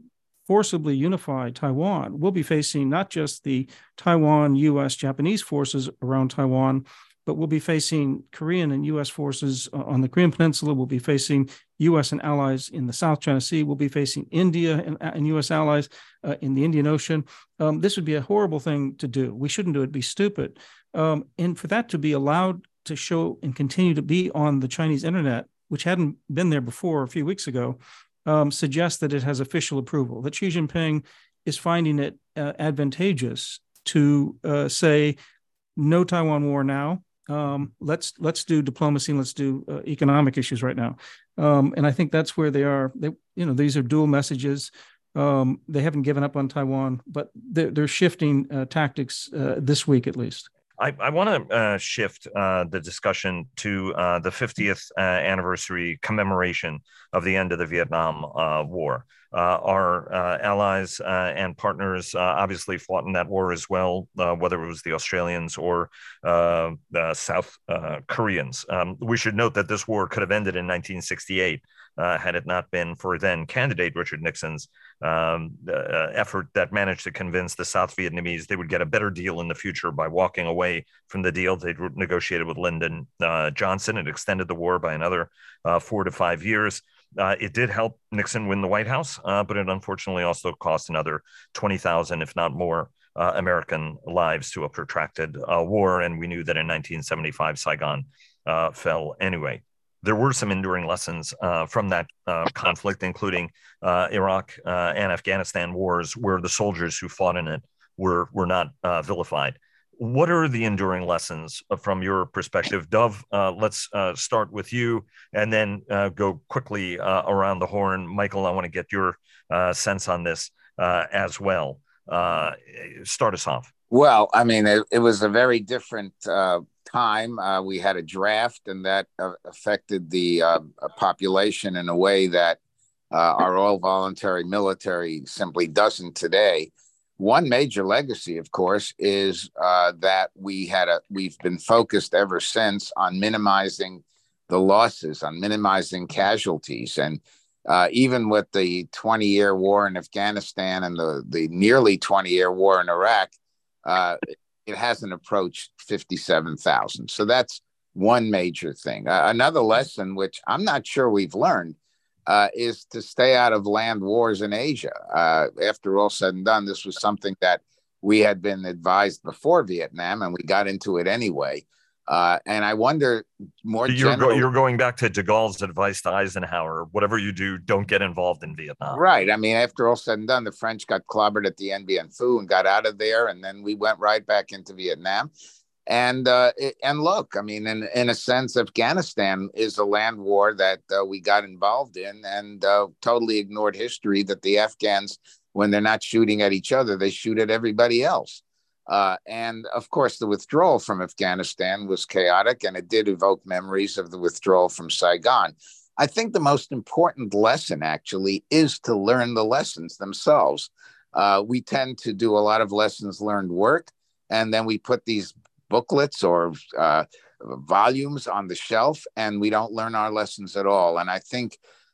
forcibly unify Taiwan, we'll be facing not just the Taiwan, U S, Japanese forces around Taiwan, but we'll be facing Korean and U S forces on the Korean Peninsula. We'll be facing U S and allies in the South China Sea. We'll be facing India and, and U S allies uh, in the Indian Ocean. Um, this would be a horrible thing to do. We shouldn't do it. It'd be stupid. Um, and for that to be allowed to show and continue to be on the Chinese internet, which hadn't been there before a few weeks ago, um, suggests that it has official approval, that Xi Jinping is finding it uh, advantageous to uh, say, no Taiwan war now. Um, let's let's do diplomacy and let's do uh, economic issues right now. Um, and I think that's where they are. They, you know, these are dual messages. Um, they haven't given up on Taiwan, but they're, they're shifting uh, tactics uh, this week, at least. I, I want to uh, shift uh, the discussion to uh, the fiftieth uh, anniversary commemoration of the end of the Vietnam uh, War. Uh, our uh, allies uh, and partners uh, obviously fought in that war as well, uh, whether it was the Australians or uh, the South uh, Koreans. Um, we should note that this war could have ended in nineteen sixty-eight. uh, had it not been for then candidate Richard Nixon's um, uh, effort that managed to convince the South Vietnamese they would get a better deal in the future by walking away from the deal they'd negotiated with Lyndon uh, Johnson. It extended the war by another uh, four to five years. Uh, it did help Nixon win the White House, uh, but it unfortunately also cost another twenty thousand, if not more, uh, American lives to a protracted uh, war. And we knew that in nineteen seventy-five, Saigon uh, fell anyway. There were some enduring lessons uh, from that uh, conflict, including uh, Iraq uh, and Afghanistan wars, where the soldiers who fought in it were, were not uh, vilified. What are the enduring lessons from your perspective? Dov, uh, let's uh, start with you and then uh, go quickly uh, around the horn. Michael, I want to get your uh, sense on this uh, as well. Uh, start us off. Well, I mean, it, it was a very different uh, time. Uh, we had a draft, and that uh, affected the uh, population in a way that uh, our all-voluntary military simply doesn't today. One major legacy, of course, is uh, that we had a we've been focused ever since on minimizing the losses, on minimizing casualties. And uh, even with the twenty-year war in Afghanistan and the, the nearly twenty-year war in Iraq, uh, it hasn't approached fifty-seven thousand. So that's one major thing. Uh, another lesson, which I'm not sure we've learned, Uh, is to stay out of land wars in Asia. Uh, after all said and done, this was something that we had been advised before Vietnam, and we got into it anyway. Uh, and I wonder more so you're, generally, go, you're going back to de Gaulle's advice to Eisenhower, whatever you do, don't get involved in Vietnam. Right. I mean, after all said and done, the French got clobbered at Dien Bien Phu and got out of there, and then we went right back into Vietnam. And uh, and look, I mean, in, in a sense, Afghanistan is a land war that uh, we got involved in and uh, totally ignored history that the Afghans, when they're not shooting at each other, they shoot at everybody else. Uh, and of course, the withdrawal from Afghanistan was chaotic, and it did evoke memories of the withdrawal from Saigon. I think the most important lesson, actually, is to learn the lessons themselves. Uh, we tend to do a lot of lessons learned work, and then we put these booklets or uh, volumes on the shelf, and we don't learn our lessons at all. And I think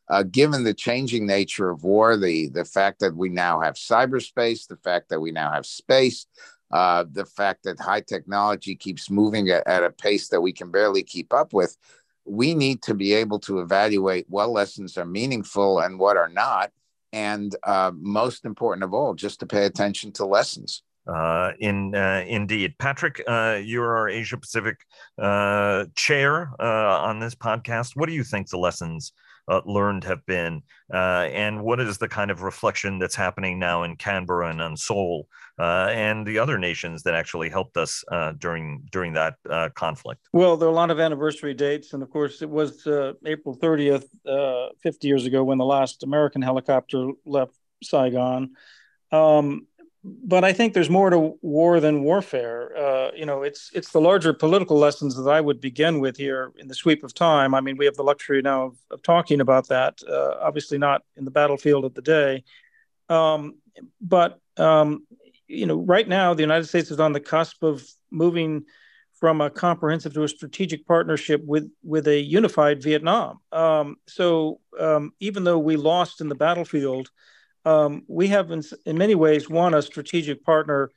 uh, given the changing nature of war, the, the fact that we now have cyberspace, the fact that we now have space, uh, the fact that high technology keeps moving at, at a pace that we can barely keep up with, we need to be able to evaluate what lessons are meaningful and what are not. And uh, most important of all, just to pay attention to lessons. Uh, in uh, indeed, Patrick, uh, you're our Asia Pacific uh, chair uh, on this podcast. What do you think the lessons uh, learned have been, uh, and what is the kind of reflection that's happening now in Canberra and on Seoul uh, and the other nations that actually helped us uh, during during that uh, conflict? Well, there are a lot of anniversary dates, and of course, it was uh, April thirtieth, uh, fifty years ago, when the last American helicopter left Saigon. Um, But I think there's more to war than warfare. Uh, you know, it's it's the larger political lessons that I would begin with here in the sweep of time. I mean, we have the luxury now of, of talking about that, uh, obviously not in the battlefield of the day. Um, but, um, you know, right now, the United States is on the cusp of moving from a comprehensive to a strategic partnership with, with a unified Vietnam. Um, so um, even though we lost in the battlefield, Um, we have, in, in many ways, won a strategic partner,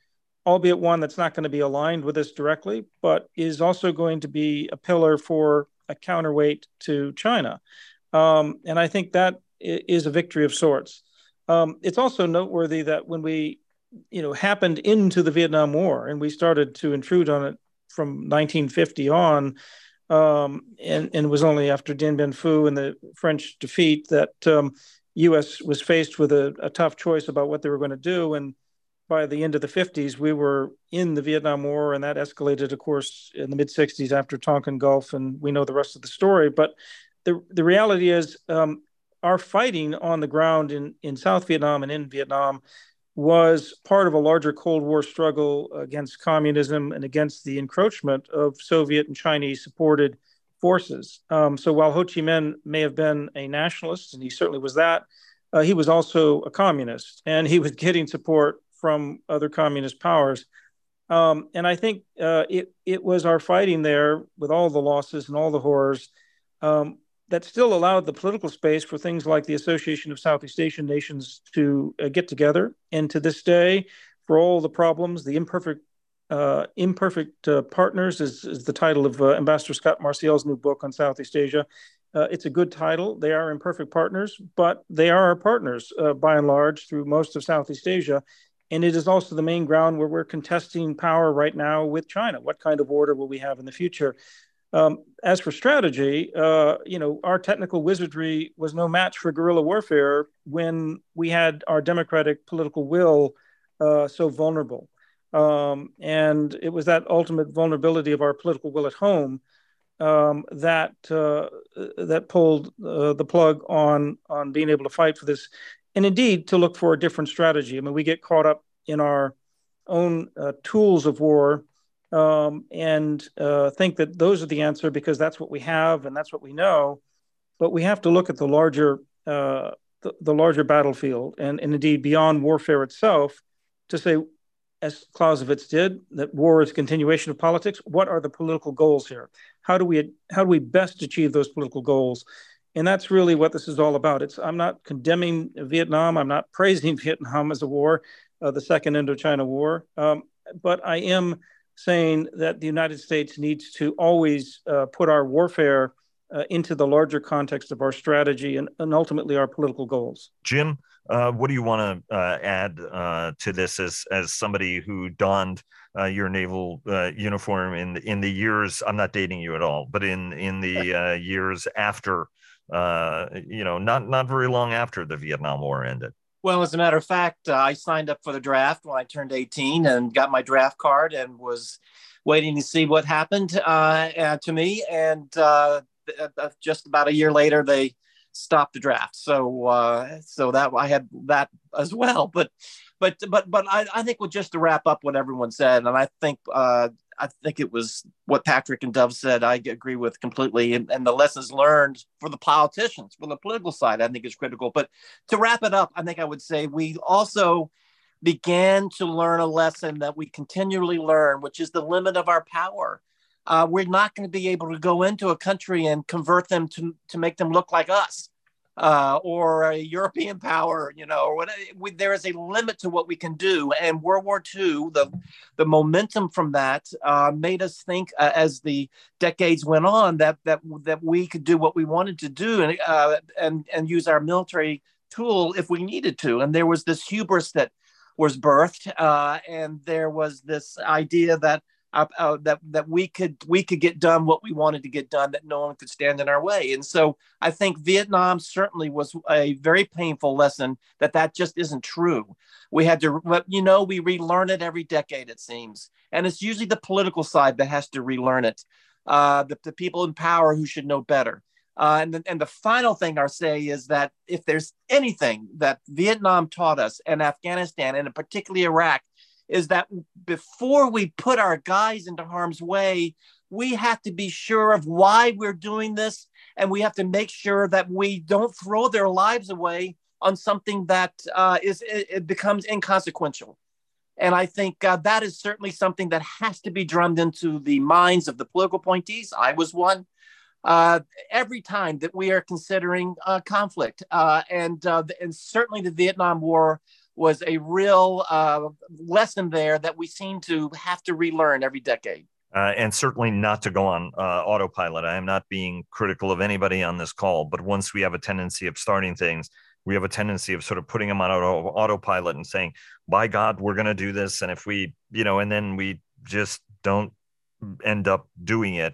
albeit one that's not going to be aligned with us directly, but is also going to be a pillar for a counterweight to China. Um, and I think that is a victory of sorts. Um, it's also noteworthy that when we, you know, happened into the Vietnam War and we started to intrude on it from nineteen fifty on, um, and, and it was only after Dien Bien Phu and the French defeat that Um, U S was faced with a, a tough choice about what they were going to do. And by the end of the fifties, we were in the Vietnam War, and that escalated, of course, in the mid-sixties after Tonkin Gulf, and we know the rest of the story. But the, the reality is um, our fighting on the ground in, in South Vietnam and in Vietnam was part of a larger Cold War struggle against communism and against the encroachment of Soviet and Chinese-supported forces. Um, so while Ho Chi Minh may have been a nationalist, and he certainly was that, uh, he was also a communist, and he was getting support from other communist powers. Um, and I think uh, it, it was our fighting there, with all the losses and all the horrors, um, that still allowed the political space for things like the Association of Southeast Asian Nations to uh, get together. And to this day, for all the problems, the imperfect uh, imperfect uh, partners is, is the title of uh, Ambassador Scott Marciel's new book on Southeast Asia. Uh, it's a good title. They are imperfect partners, but they are our partners uh, by and large through most of Southeast Asia. And it is also the main ground where we're contesting power right now with China. What kind of order will we have in the future? Um, as for strategy, uh, you know, our technical wizardry was no match for guerrilla warfare when we had our democratic political will uh, so vulnerable. Um, and it was that ultimate vulnerability of our political will at home um, that uh, that pulled uh, the plug on on being able to fight for this. And indeed, to look for a different strategy. I mean, we get caught up in our own uh, tools of war um, and uh, think that those are the answer because that's what we have and that's what we know. But we have to look at the larger uh, the, the larger battlefield and, and indeed beyond warfare itself to say, as Clausewitz did, that war is a continuation of politics. What are the political goals here? How do we how do we best achieve those political goals? And that's really what this is all about. It's I'm not condemning Vietnam. I'm not praising Vietnam as a war, uh, the Second Indochina War. Um, but I am saying that the United States needs to always uh, put our warfare uh, into the larger context of our strategy and, and ultimately our political goals. Jim, uh, what do you want to uh, add uh, to this as, as somebody who donned Uh, your naval uh, uniform in the, in the years? I'm not dating you at all, but in in the uh, years after, uh, you know, not not very long after the Vietnam War ended. Well, as a matter of fact, uh, I signed up for the draft when I turned eighteen and got my draft card and was waiting to see what happened uh, to me. And uh, just about a year later, they stopped the draft. So uh, so that I had that as well, but. But but but I, I think, well, just to wrap up what everyone said, and I think uh, I think it was what Patrick and Dove said. I agree with completely, and, and the lessons learned for the politicians, for the political side, I think is critical. But to wrap it up, I think I would say we also began to learn a lesson that we continually learn, which is the limit of our power. Uh, we're not going to be able to go into a country and convert them to to make them look like us. Uh, or a European power, you know, or whatever. We, there is a limit to what we can do. And World War Two, the the momentum from that uh, made us think, uh, as the decades went on, that that that we could do what we wanted to do and uh, and and use our military tool if we needed to. And there was this hubris that was birthed, uh, and there was this idea that uh, uh, that that we could we could get done what we wanted to get done, that no one could stand in our way. And so I think Vietnam certainly was a very painful lesson that that just isn't true. We had to, you know, we relearn it every decade, it seems. And it's usually the political side that has to relearn it, uh, the, the people in power who should know better. Uh, and, the, and the final thing I'll say is that if there's anything that Vietnam taught us, and Afghanistan, and particularly Iraq, is that before we put our guys into harm's way, we have to be sure of why we're doing this. And we have to make sure that we don't throw their lives away on something that uh, is it, it becomes inconsequential. And I think uh, that is certainly something that has to be drummed into the minds of the political appointees. I was one. Uh, every time that we are considering uh, conflict. Uh, and, uh, and certainly the Vietnam War was a real uh, lesson there that we seem to have to relearn every decade. Uh, and certainly not to go on uh, autopilot. I am not being critical of anybody on this call, but once we have a tendency of starting things, we have a tendency of sort of putting them on auto- autopilot and saying, by God, we're going to do this. And if we, you know, and then we just don't end up doing it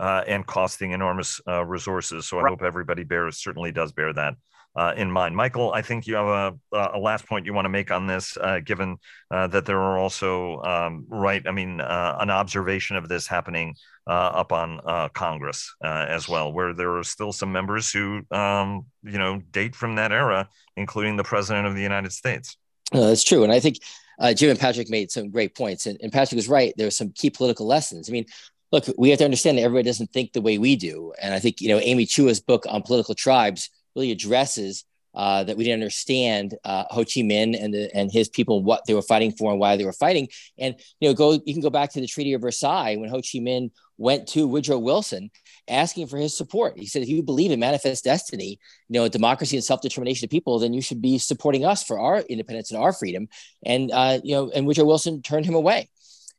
uh, and costing enormous uh, resources. So I right. hope everybody bears, certainly does bear that Uh, in mind. Michael, I think you have a, a last point you want to make on this, uh, given uh, that there are also, um, right, I mean, uh, an observation of this happening uh, up on uh, Congress uh, as well, where there are still some members who, um, you know, date from that era, including the president of the United States. Uh, that's true. And I think uh, Jim and Patrick made some great points. And, and Patrick was right. There are some key political lessons. I mean, look, we have to understand that everybody doesn't think the way we do. And I think, you know, Amy Chua's book on political tribes really addresses uh, that we didn't understand uh, Ho Chi Minh and the, and his people, what they were fighting for and why they were fighting. And, you know, go you can go back to the Treaty of Versailles when Ho Chi Minh went to Woodrow Wilson asking for his support. He said, if you believe in manifest destiny, you know, democracy and self-determination of people, then you should be supporting us for our independence and our freedom. And, uh, you know, and Woodrow Wilson turned him away.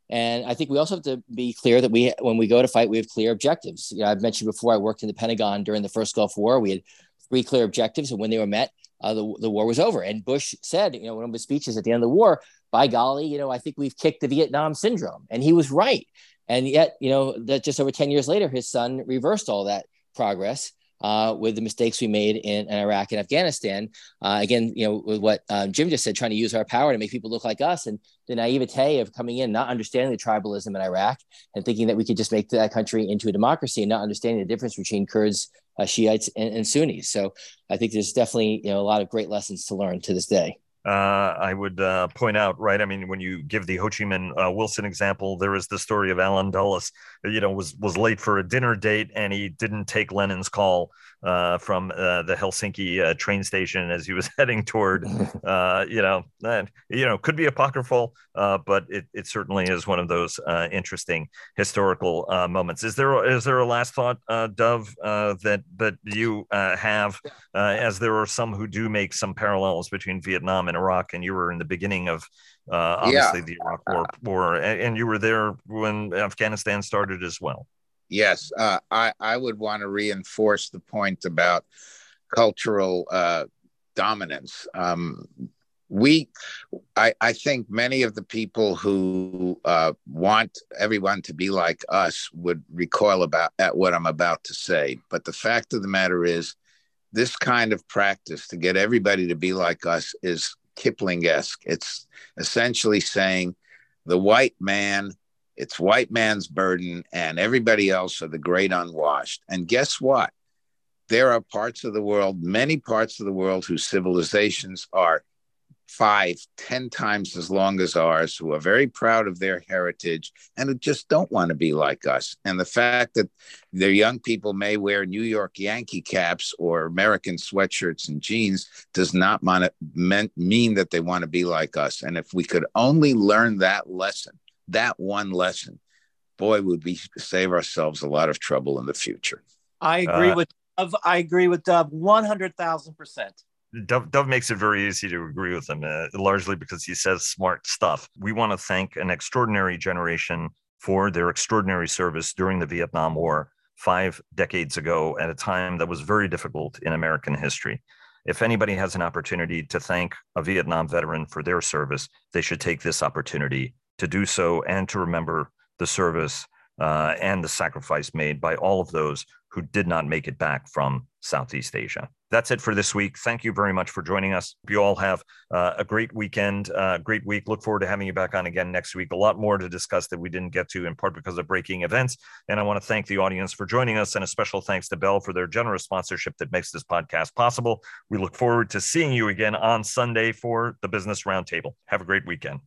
And I think we also have to be clear that we, when we go to fight, we have clear objectives. You know, I've mentioned before, I worked in the Pentagon during the first Gulf War. We had three clear objectives, and when they were met, uh, the, the war was over. And Bush said, you know, one of his speeches at the end of the war, by golly, you know, I think we've kicked the Vietnam syndrome. And he was right. And yet, you know, that just over ten years later, his son reversed all that progress uh, with the mistakes we made in, in Iraq and Afghanistan. Uh, again, you know, with what uh, Jim just said, trying to use our power to make people look like us, and the naivete of coming in, not understanding the tribalism in Iraq and thinking that we could just make that country into a democracy and not understanding the difference between Kurds, uh, Shiites, and, and Sunnis. So I think there's definitely, you know, a lot of great lessons to learn to this day. Uh, I would uh, point out, right, I mean, when you give the Ho Chi Minh uh, Wilson example, there is the story of Alan Dulles, you know, was was late for a dinner date, and he didn't take Lenin's call uh, from uh, the Helsinki uh, train station as he was heading toward, uh, you know, and, you know, could be apocryphal, uh, but it, it certainly is one of those uh, interesting historical uh, moments. Is there is there a last thought, uh, Dov, uh, that, that you uh, have, uh, as there are some who do make some parallels between Vietnam in Iraq, and you were in the beginning of uh, obviously yeah. the Iraq War, war and, and you were there when Afghanistan started as well. Yes, uh, I, I would want to reinforce the point about cultural uh, dominance. Um, we, I, I think many of the people who uh, want everyone to be like us would recoil about at what I'm about to say. But the fact of the matter is, this kind of practice to get everybody to be like us is Kipling-esque. It's essentially saying the white man, it's white man's burden, and everybody else are the great unwashed. And guess what? There are parts of the world, many parts of the world, whose civilizations are five, ten times as long as ours, who are very proud of their heritage and who just don't want to be like us. And the fact that their young people may wear New York Yankee caps or American sweatshirts and jeans does not mean that they want to be like us. And if we could only learn that lesson, that one lesson, boy, would we save ourselves a lot of trouble in the future. I agree uh, with Dov. I agree with Dov one hundred thousand percent. Dov, Dov makes it very easy to agree with him, uh, largely because he says smart stuff. We want to thank an extraordinary generation for their extraordinary service during the Vietnam War five decades ago at a time that was very difficult in American history. If anybody has an opportunity to thank a Vietnam veteran for their service, they should take this opportunity to do so and to remember the service uh, and the sacrifice made by all of those who did not make it back from Southeast Asia. That's it for this week. Thank you very much for joining us. You all have uh, a great weekend, uh, great week. Look forward to having you back on again next week. A lot more to discuss that we didn't get to, in part because of breaking events. And I want to thank the audience for joining us, and a special thanks to Bell for their generous sponsorship that makes this podcast possible. We look forward to seeing you again on Sunday for the Business Roundtable. Have a great weekend.